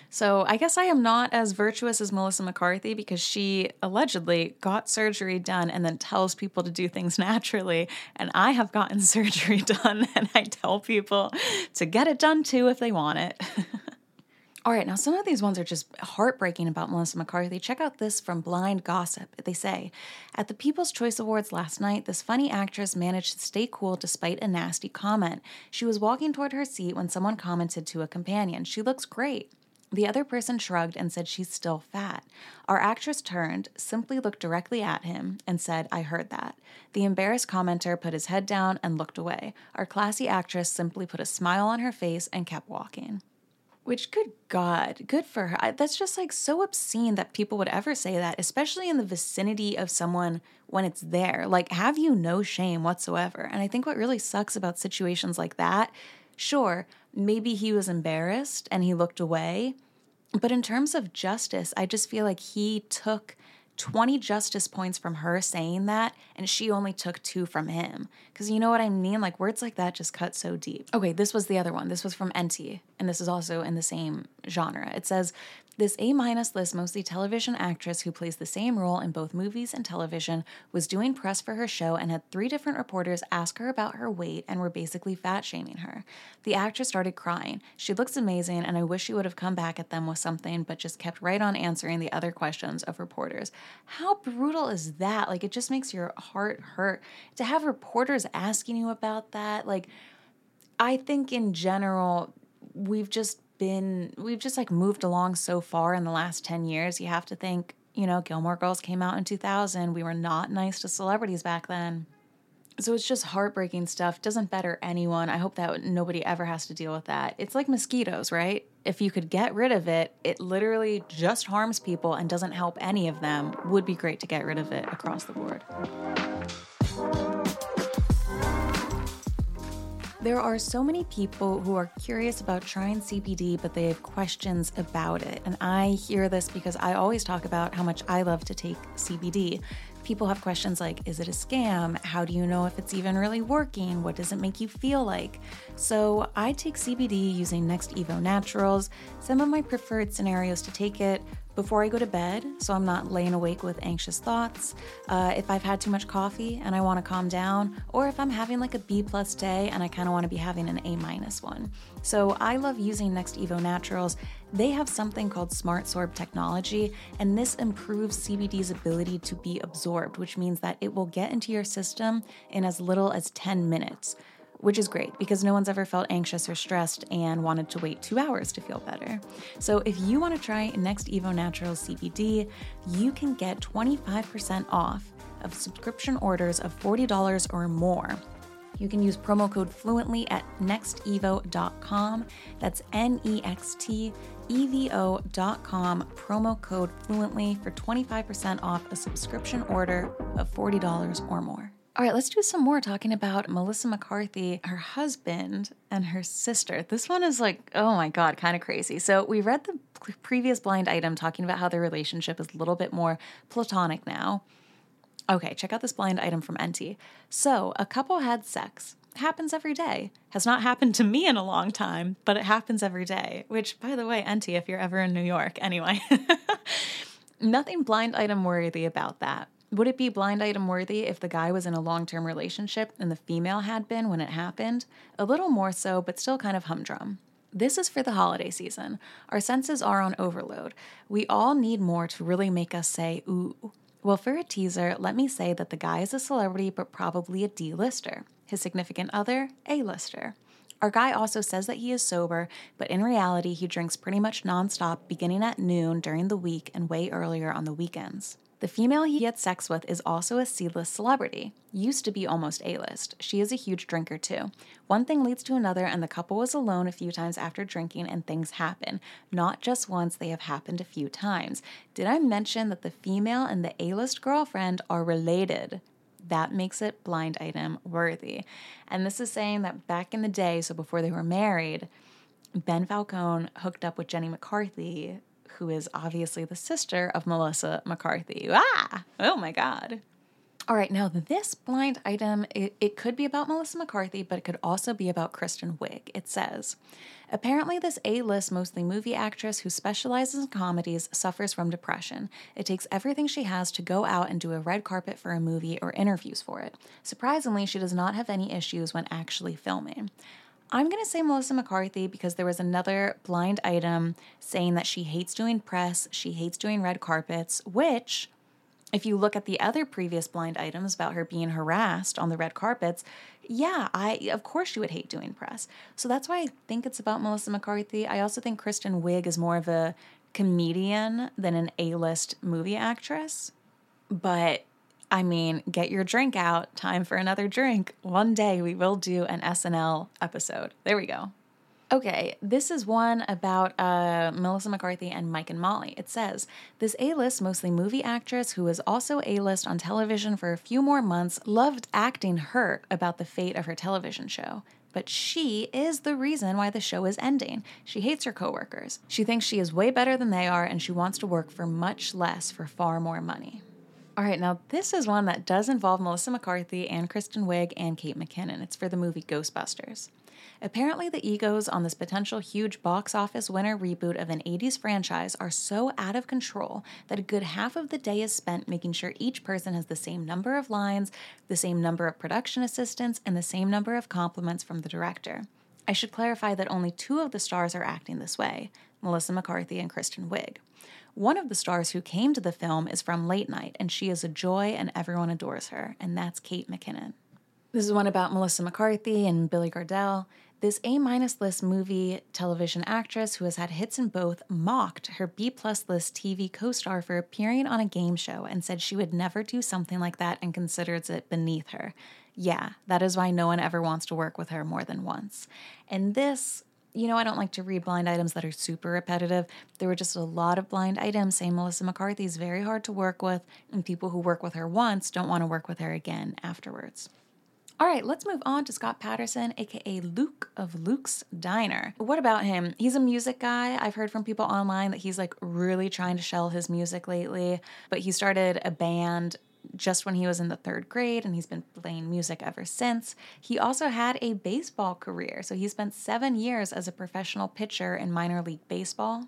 So I guess I am not as virtuous as Melissa McCarthy because she allegedly got surgery done and then tells people to do things naturally. And I have gotten surgery done and I tell people to get it done too if they want it. All right, now some of these ones are just heartbreaking about Melissa McCarthy. Check out this from Blind Gossip. They say, at the People's Choice Awards last night, this funny actress managed to stay cool despite a nasty comment. She was walking toward her seat when someone commented to a companion, "She looks great." The other person shrugged and said she's still fat. Our actress turned, simply looked directly at him, and said, "I heard that." The embarrassed commenter put his head down and looked away. Our classy actress simply put a smile on her face and kept walking. Which, good God, good for her. That's just so obscene that people would ever say that, especially in the vicinity of someone when it's there. Have you no shame whatsoever? And I think what really sucks about situations like that, sure, maybe he was embarrassed and he looked away. But in terms of justice, I just feel he took 20 justice points from her saying that, and she only took 2 from him. Because you know what I mean? Words like that just cut so deep. Okay, this was the other one. This was from NT, and this is also in the same genre. It says, this A-minus list, mostly television actress who plays the same role in both movies and television, was doing press for her show and had 3 different reporters ask her about her weight and were basically fat-shaming her. The actress started crying. She looks amazing, and I wish she would have come back at them with something, but just kept right on answering the other questions of reporters. How brutal is that? It just makes your heart hurt. To have reporters asking you about that, I think in general, we've just moved along so far in the last 10 years. You have to think, Gilmore Girls came out in 2000. We were not nice to celebrities back then. So it's just heartbreaking stuff. Doesn't better anyone. I hope that nobody ever has to deal with that. It's like mosquitoes, right? If you could get rid of it, it literally just harms people and doesn't help any of them. Would be great to get rid of it across the board. There are so many people who are curious about trying CBD, but they have questions about it. And I hear this because I always talk about how much I love to take CBD. People have questions like, is it a scam? How do you know if it's even really working? What does it make you feel like? So I take CBD using Next Evo Naturals. Some of my preferred scenarios to take it: before I go to bed, so I'm not laying awake with anxious thoughts, if I've had too much coffee and I wanna calm down, or if I'm having like a B+ day and I kinda wanna be having an A- one. So I love using Next Evo Naturals. They have something called SmartSorb technology, and this improves CBD's ability to be absorbed, which means that it will get into your system in as little as 10 minutes, which is great because no one's ever felt anxious or stressed and wanted to wait 2 hours to feel better. So if you want to try Next Evo Naturals CBD, you can get 25% off of subscription orders of $40 or more. You can use promo code FLUENTLY at nextevo.com. That's NEXTEVO.com, promo code FLUENTLY for 25% off a subscription order of $40 or more. All right, let's do some more talking about Melissa McCarthy, her husband, and her sister. This one is like, oh my God, kind of crazy. So we read the previous blind item talking about how their relationship is a little bit more platonic now. Okay, check out this blind item from NT. So a couple had sex. Happens every day. Has not happened to me in a long time, but it happens every day. Which, by the way, NT, if you're ever in New York, anyway. Nothing blind item worthy about that. Would it be blind item worthy if the guy was in a long-term relationship and the female had been when it happened? A little more so, but still kind of humdrum. This is for the holiday season. Our senses are on overload. We all need more to really make us say, ooh. Well, for a teaser, let me say that the guy is a celebrity, but probably a D-lister. His significant other, A-lister. Our guy also says that he is sober, but in reality, he drinks pretty much nonstop beginning at noon during the week and way earlier on the weekends. The female he gets sex with is also a C-list celebrity, used to be almost A-list. She is a huge drinker too. One thing leads to another, and the couple was alone a few times after drinking, and things happen. Not just once, they have happened a few times. Did I mention that the female and the A-list girlfriend are related? That makes it blind item worthy. And this is saying that back in the day, so before they were married, Ben Falcone hooked up with Jenny McCarthy, who is obviously the sister of Melissa McCarthy. Ah! Oh my God. All right, now this blind item, it could be about Melissa McCarthy, but it could also be about Kristen Wiig. It says, apparently this A-list, mostly movie actress who specializes in comedies, suffers from depression. It takes everything she has to go out and do a red carpet for a movie or interviews for it. Surprisingly, she does not have any issues when actually filming. I'm going to say Melissa McCarthy because there was another blind item saying that she hates doing press, she hates doing red carpets, which, if you look at the other previous blind items about her being harassed on the red carpets, yeah, of course she would hate doing press. So that's why I think it's about Melissa McCarthy. I also think Kristen Wiig is more of a comedian than an A-list movie actress, but I mean, get your drink out. Time for another drink. One day we will do an SNL episode. There we go. Okay, this is one about Melissa McCarthy and Mike and Molly. It says, this A-list, mostly movie actress who is also A-list on television for a few more months, loved acting hurt about the fate of her television show. But she is the reason why the show is ending. She hates her coworkers. She thinks she is way better than they are, and she wants to work for much less for far more money. All right, now this is one that does involve Melissa McCarthy and Kristen Wiig and Kate McKinnon. It's for the movie Ghostbusters. Apparently the egos on this potential huge box office winner reboot of an 80s franchise are so out of control that a good half of the day is spent making sure each person has the same number of lines, the same number of production assistants, and the same number of compliments from the director. I should clarify that only two of the stars are acting this way, Melissa McCarthy and Kristen Wiig. One of the stars who came to the film is from late night, and she is a joy and everyone adores her, and that's Kate McKinnon. This is one about Melissa McCarthy and Billy Gardell. This A- list movie television actress who has had hits in both mocked her B+ list TV co-star for appearing on a game show and said she would never do something like that and considers it beneath her. Yeah, that is why no one ever wants to work with her more than once. And this, you know, I don't like to read blind items that are super repetitive. There were just a lot of blind items saying Melissa McCarthy is very hard to work with, and people who work with her once don't want to work with her again afterwards. All right, let's move on to Scott Patterson, a.k.a. Luke of Luke's Diner. What about him? He's a music guy. I've heard from people online that he's like really trying to shell his music lately, but he started a band just when he was in the 3rd grade, and he's been playing music ever since. He also had a baseball career, so he spent 7 years as a professional pitcher in minor league baseball.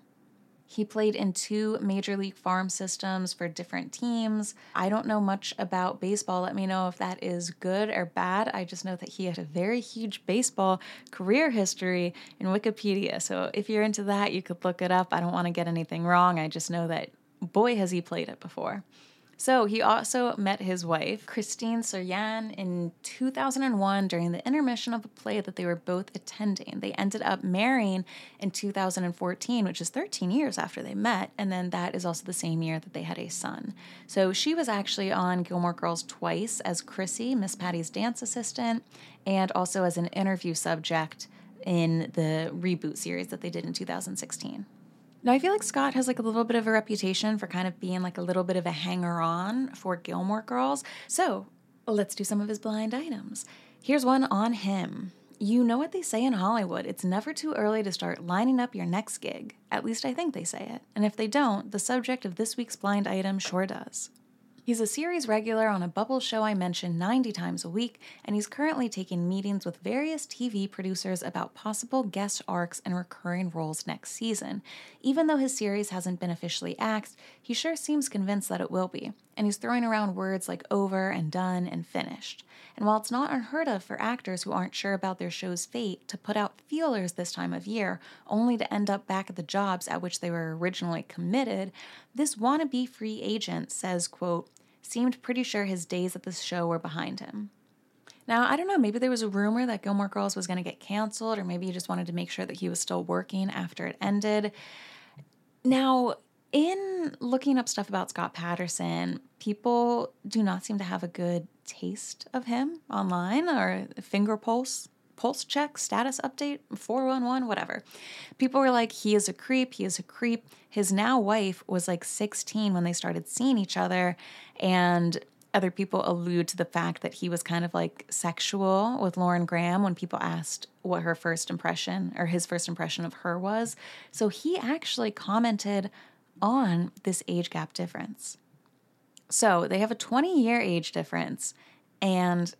He played in 2 major league farm systems for different teams. I don't know much about baseball. Let me know if that is good or bad. I just know that he had a very huge baseball career history in Wikipedia. So if you're into that, you could look it up. I don't want to get anything wrong. I just know that, boy, has he played it before. So he also met his wife, Christine Sirian, in 2001 during the intermission of a play that they were both attending. They ended up marrying in 2014, which is 13 years after they met, and then that is also the same year that they had a son. So she was actually on Gilmore Girls twice as Chrissy, Miss Patty's dance assistant, and also as an interview subject in the reboot series that they did in 2016. Now, I feel like Scott has like a little bit of a reputation for kind of being like a little bit of a hanger-on for Gilmore Girls. So let's do some of his blind items. Here's one on him. You know what they say in Hollywood. It's never too early to start lining up your next gig. At least I think they say it. And if they don't, the subject of this week's blind item sure does. He's a series regular on a bubble show I mention 90 times a week, and he's currently taking meetings with various TV producers about possible guest arcs and recurring roles next season. Even though his series hasn't been officially axed, he sure seems convinced that it will be, and he's throwing around words like over and done and finished. And while it's not unheard of for actors who aren't sure about their show's fate to put out feelers this time of year, only to end up back at the jobs at which they were originally committed, this wannabe free agent says, quote, seemed pretty sure his days at the show were behind him. Now, I don't know, maybe there was a rumor that Gilmore Girls was going to get canceled, or maybe he just wanted to make sure that he was still working after it ended. Now, in looking up stuff about Scott Patterson, people do not seem to have a good taste of him online, or finger pulse check, status update, 411, whatever. People were like, he is a creep. His now wife was like 16 when they started seeing each other, and other people allude to the fact that he was kind of like sexual with Lauren Graham when people asked what her first impression or his first impression of her was. So he actually commented on this age gap difference. So they have a 20-year age difference, and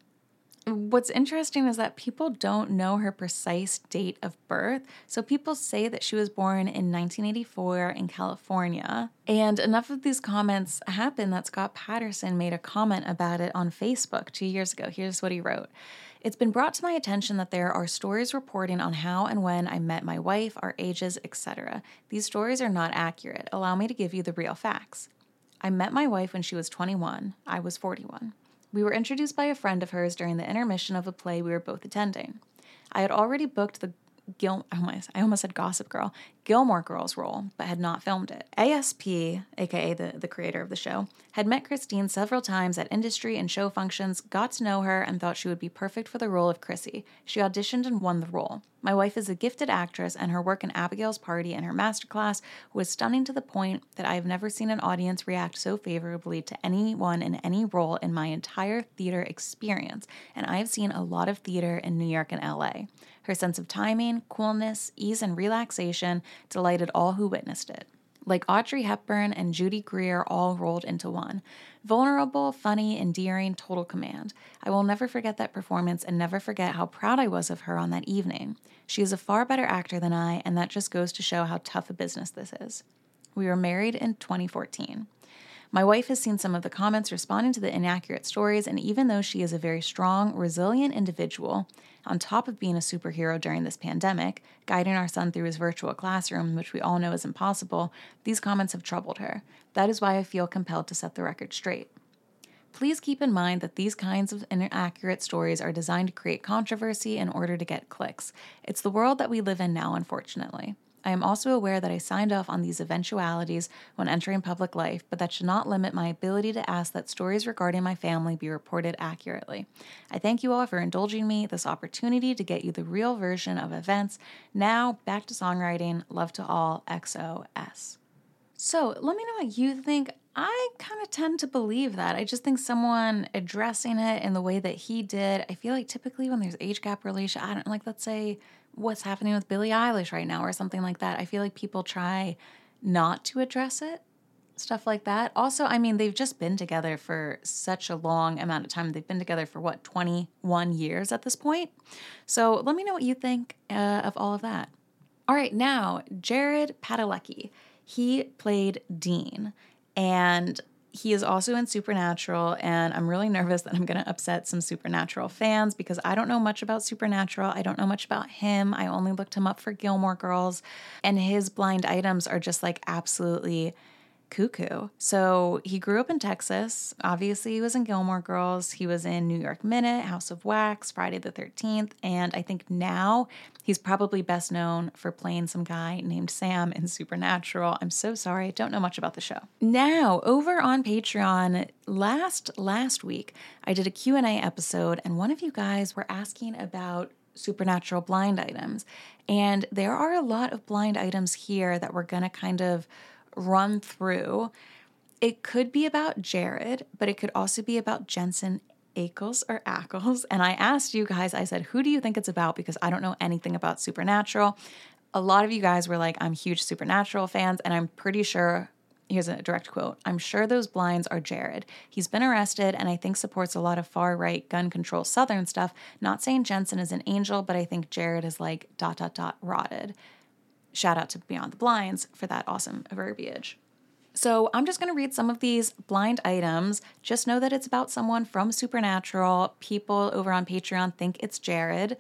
what's interesting is that people don't know her precise date of birth. So people say that she was born in 1984 in California. And enough of these comments happened that Scott Patterson made a comment about it on Facebook 2 years ago. Here's what he wrote. It's been brought to my attention that there are stories reporting on how and when I met my wife, our ages, etc. These stories are not accurate. Allow me to give you the real facts. I met my wife when she was 21. I was 41. We were introduced by a friend of hers during the intermission of a play we were both attending. I had already booked the Gilmore Girls role, but had not filmed it. ASP, aka the creator of the show, had met Christine several times at industry and show functions, got to know her, and thought she would be perfect for the role of Chrissy. She auditioned and won the role. My wife is a gifted actress, and her work in Abigail's Party and her masterclass was stunning to the point that I have never seen an audience react so favorably to anyone in any role in my entire theater experience, and I have seen a lot of theater in New York and LA. Her sense of timing, coolness, ease, and relaxation delighted all who witnessed it. Like Audrey Hepburn and Judy Greer all rolled into one. Vulnerable, funny, endearing, total command. I will never forget that performance and never forget how proud I was of her on that evening. She is a far better actor than I, and that just goes to show how tough a business this is. We were married in 2014. My wife has seen some of the comments responding to the inaccurate stories, and even though she is a very strong, resilient individual, on top of being a superhero during this pandemic, guiding our son through his virtual classroom, which we all know is impossible, these comments have troubled her. That is why I feel compelled to set the record straight. Please keep in mind that these kinds of inaccurate stories are designed to create controversy in order to get clicks. It's the world that we live in now, unfortunately. I am also aware that I signed off on these eventualities when entering public life, but that should not limit my ability to ask that stories regarding my family be reported accurately. I thank you all for indulging me this opportunity to get you the real version of events. Now, back to songwriting. Love to all, XOS. So, let me know what you think. I kind of tend to believe that. I just think someone addressing it in the way that he did, I feel like typically when there's age gap relation, I don't like, let's say what's happening with Billie Eilish right now or something like that. I feel like people try not to address it, stuff like that. Also, I mean, they've just been together for such a long amount of time. They've been together for, 21 years at this point? So let me know what you think of all of that. All right, now, Jared Padalecki. He played Dean. And he is also in Supernatural, and I'm really nervous that I'm going to upset some Supernatural fans because I don't know much about Supernatural. I don't know much about him. I only looked him up for Gilmore Girls, and his blind items are just like absolutely cuckoo. So he grew up in Texas. Obviously, he was in Gilmore Girls. He was in New York Minute, House of Wax, Friday the 13th, and I think now he's probably best known for playing some guy named Sam in Supernatural. I'm so sorry, I don't know much about the show. Now, over on Patreon, last week, I did a Q&A episode, and one of you guys were asking about Supernatural blind items, and there are a lot of blind items here that we're going to kind of run through. It could be about Jared, but it could also be about Jensen Ackles or Ackles. And I asked you guys, I said, who do you think it's about? Because I don't know anything about Supernatural. A lot of you guys were like, I'm huge Supernatural fans, and I'm pretty sure, here's a direct quote, I'm sure those blinds are Jared. He's been arrested and I think supports a lot of far-right gun control Southern stuff. Not saying Jensen is an angel, but I think Jared is like ... rotted. Shout out to Beyond the Blinds for that awesome verbiage. So I'm just going to read some of these blind items. Just know that it's about someone from Supernatural. People over on Patreon think it's Jared.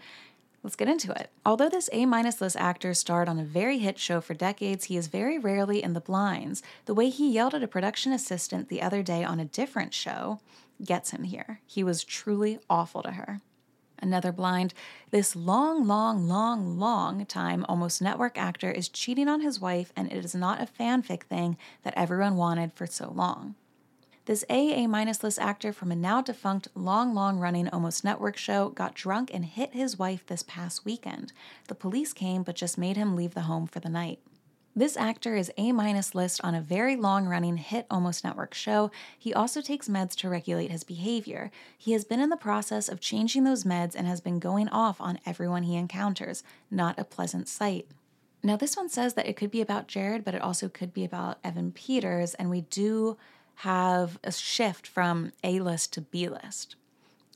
Let's get into it. Although this A- list actor starred on a very hit show for decades, he is very rarely in the blinds. The way he yelled at a production assistant the other day on a different show gets him here. He was truly awful to her. Another blind, this long time almost network actor is cheating on his wife, and it is not a fanfic thing that everyone wanted for so long. This A- list actor from a now defunct long-running almost network show got drunk and hit his wife this past weekend. The police came but just made him leave the home for the night. This actor is A- list on a very long-running hit almost network show. He also takes meds to regulate his behavior. He has been in the process of changing those meds and has been going off on everyone he encounters. Not a pleasant sight. Now this one says that it could be about Jared, but it also could be about Evan Peters, and we do have a shift from A-list to B-list.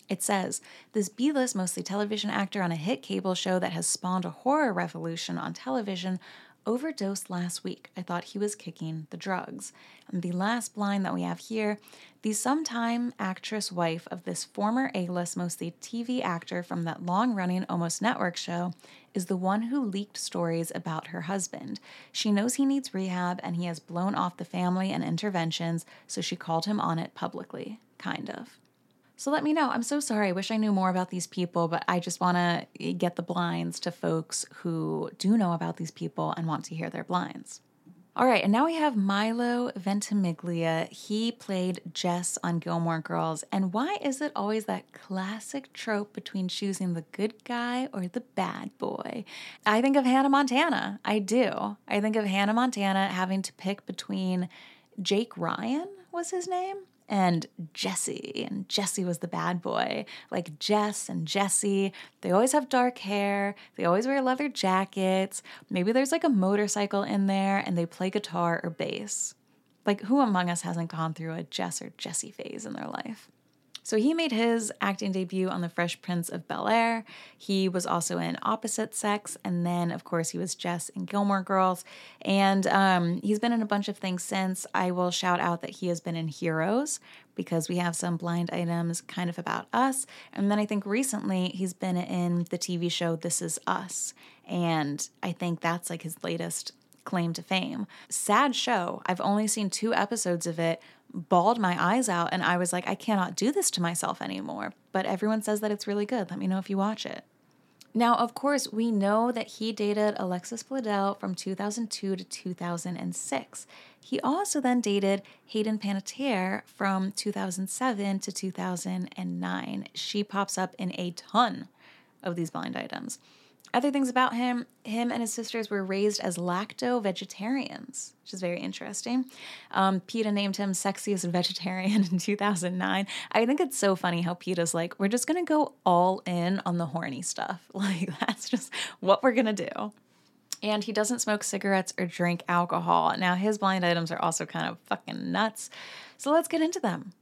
It says, this B-list, mostly television actor on a hit cable show that has spawned a horror revolution on television, overdosed last week. I thought he was kicking the drugs. And the last blind that we have here, the sometime actress wife of this former A-list, mostly TV actor from that long-running almost network show, is the one who leaked stories about her husband. She knows he needs rehab and he has blown off the family and interventions, so she called him on it publicly, kind of. So let me know. I'm so sorry. I wish I knew more about these people, but I just want to get the blinds to folks who do know about these people and want to hear their blinds. All right, and now we have Milo Ventimiglia. He played Jess on Gilmore Girls. And why is it always that classic trope between choosing the good guy or the bad boy? I think of Hannah Montana. I do. I think of Hannah Montana having to pick between Jake Ryan, was his name, and Jesse was the bad boy. Like Jess and Jesse, they always have dark hair, they always wear leather jackets, maybe there's like a motorcycle in there, and they play guitar or bass. Like who among us hasn't gone through a Jess or Jesse phase in their life? So he made his acting debut on The Fresh Prince of Bel-Air. He was also in Opposite Sex, and then, of course, he was Jess in Gilmore Girls. And he's been in a bunch of things since. I will shout out that he has been in Heroes, because we have some blind items kind of about us. And then I think recently he's been in the TV show This Is Us, and I think that's like his latest claim to fame. Sad show. I've only seen 2 episodes of it. Bawled my eyes out, and I was like, I cannot do this to myself anymore. But everyone says that it's really good. Let me know if you watch it. Now, of course, we know that he dated Alexis Bledel from 2002 to 2006. He also then dated Hayden Panettiere from 2007 to 2009. She pops up in a ton of these blind items. Other things about him, him and his sisters were raised as lacto-vegetarians, which is very interesting. PETA named him sexiest vegetarian in 2009. I think it's so funny how PETA's like, we're just going to go all in on the horny stuff. Like, that's just what we're going to do. And he doesn't smoke cigarettes or drink alcohol. Now, his blind items are also kind of fucking nuts. So let's get into them.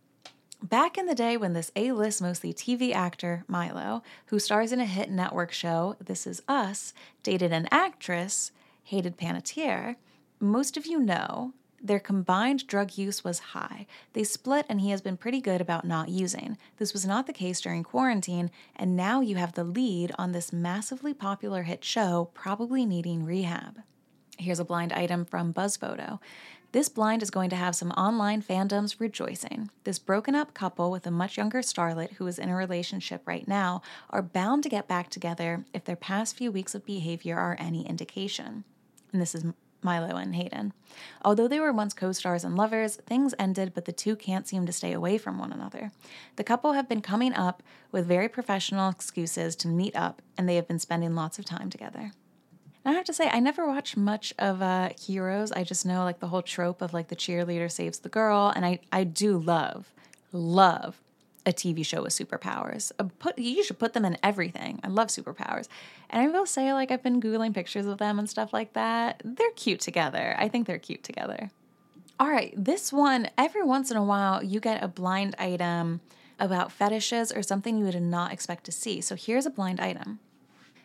Back in the day when this A-list, mostly TV actor, Milo, who stars in a hit network show, This Is Us, dated an actress, Hayden Panettiere, most of you know their combined drug use was high. They split and he has been pretty good about not using. This was not the case during quarantine, and now you have the lead on this massively popular hit show, probably needing rehab. Here's a blind item from BuzzPhoto. This blind is going to have some online fandoms rejoicing. This broken up couple with a much younger starlet who is in a relationship right now are bound to get back together if their past few weeks of behavior are any indication. And this is Milo and Hayden. Although they were once co-stars and lovers, things ended, but the two can't seem to stay away from one another. The couple have been coming up with very professional excuses to meet up, and they have been spending lots of time together. I have to say, I never watched much of Heroes. I just know like the whole trope of like the cheerleader saves the girl. And I do love a TV show with superpowers. You should put them in everything. I love superpowers. And I will say like I've been Googling pictures of them and stuff like that. They're cute together. I think they're cute together. All right, this one, every once in a while you get a blind item about fetishes or something you would not expect to see. So here's a blind item.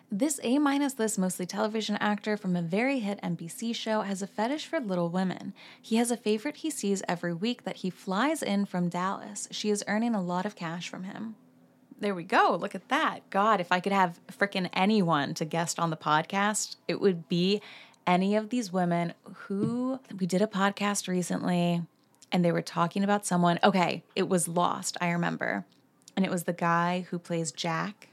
This A- list, mostly television actor from a very hit NBC show, has a fetish for little women. He has a favorite he sees every week that he flies in from Dallas. She is earning a lot of cash from him. There we go. Look at that. God, if I could have frickin' anyone to guest on the podcast, it would be any of these women who we did a podcast recently and they were talking about someone. Okay, it was Lost, I remember. And it was the guy who plays Jack,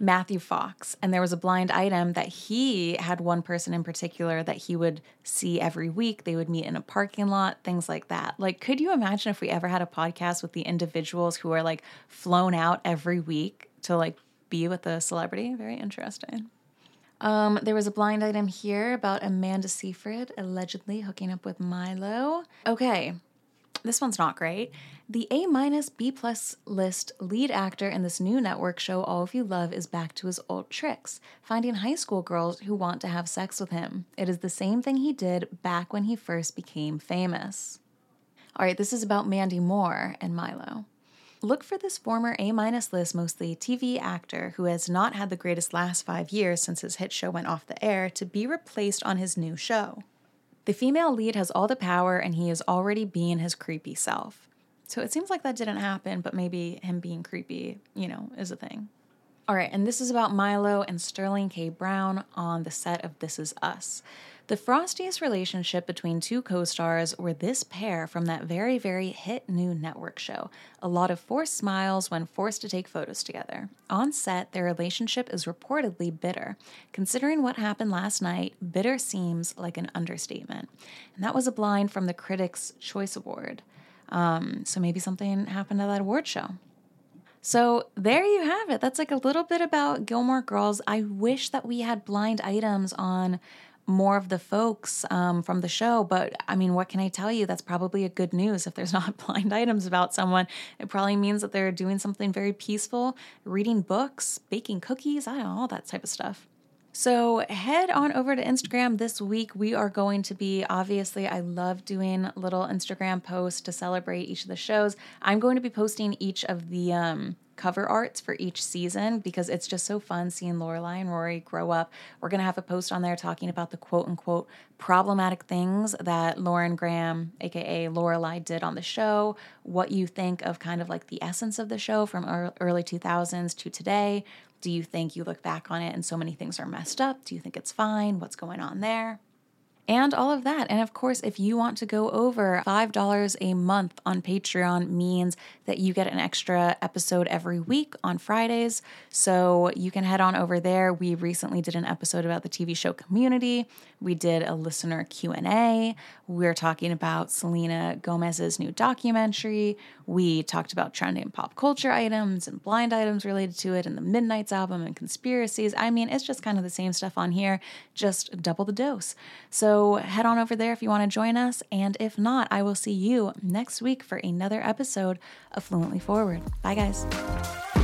Matthew Fox, and there was a blind item that he had one person in particular that he would see every week. They would meet in a parking lot, things like that. Like, could you imagine if we ever had a podcast with the individuals who are like flown out every week to like be with a celebrity? Very interesting. There was a blind item here about Amanda Seyfried allegedly hooking up with Milo. Okay. This one's not great. The A-B+ list lead actor in this new network show all of you love is back to his old tricks, finding high school girls who want to have sex with him. It is the same thing he did back when he first became famous. All right, this is about Mandy Moore and Milo. Look for this former A- list, mostly TV actor, who has not had the greatest last 5 years since his hit show went off the air, to be replaced on his new show. The female lead has all the power and he is already being his creepy self. So it seems like that didn't happen, but maybe him being creepy, you know, is a thing. All right, and this is about Milo and Sterling K. Brown on the set of This Is Us. The frostiest relationship between two co-stars were this pair from that very, very hit new network show. A lot of forced smiles when forced to take photos together. On set, their relationship is reportedly bitter. Considering what happened last night, bitter seems like an understatement. And that was a blind from the Critics' Choice Award. So maybe something happened at that award show. So there you have it. That's like a little bit about Gilmore Girls. I wish that we had blind items on more of the folks from the show, but I mean, what can I tell you? That's probably a good news. If there's not blind items about someone, it probably means that they're doing something very peaceful, reading books, baking cookies, I don't know, all that type of stuff. So head on over to Instagram this week. We are going to be, obviously, I love doing little Instagram posts to celebrate each of the shows. I'm going to be posting each of the cover arts for each season because it's just so fun seeing Lorelai and Rory grow up. We're going to have a post on there talking about the quote-unquote problematic things that Lauren Graham, aka Lorelai, did on the show, what you think of kind of like the essence of the show from early 2000s to today. Do you think you look back on it and so many things are messed up? Do you think it's fine? What's going on there? and all of that. And of course, if you want to go over, $5 a month on Patreon means that you get an extra episode every week on Fridays. So you can head on over there. We recently did an episode about the TV show Community. We did a listener Q&A. We're talking about Selena Gomez's new documentary. We talked about trending pop culture items and blind items related to it and the Midnight's album and conspiracies. I mean, it's just kind of the same stuff on here, just double the dose. So head on over there if you want to join us. And if not, I will see you next week for another episode of Fluently Forward. Bye, guys.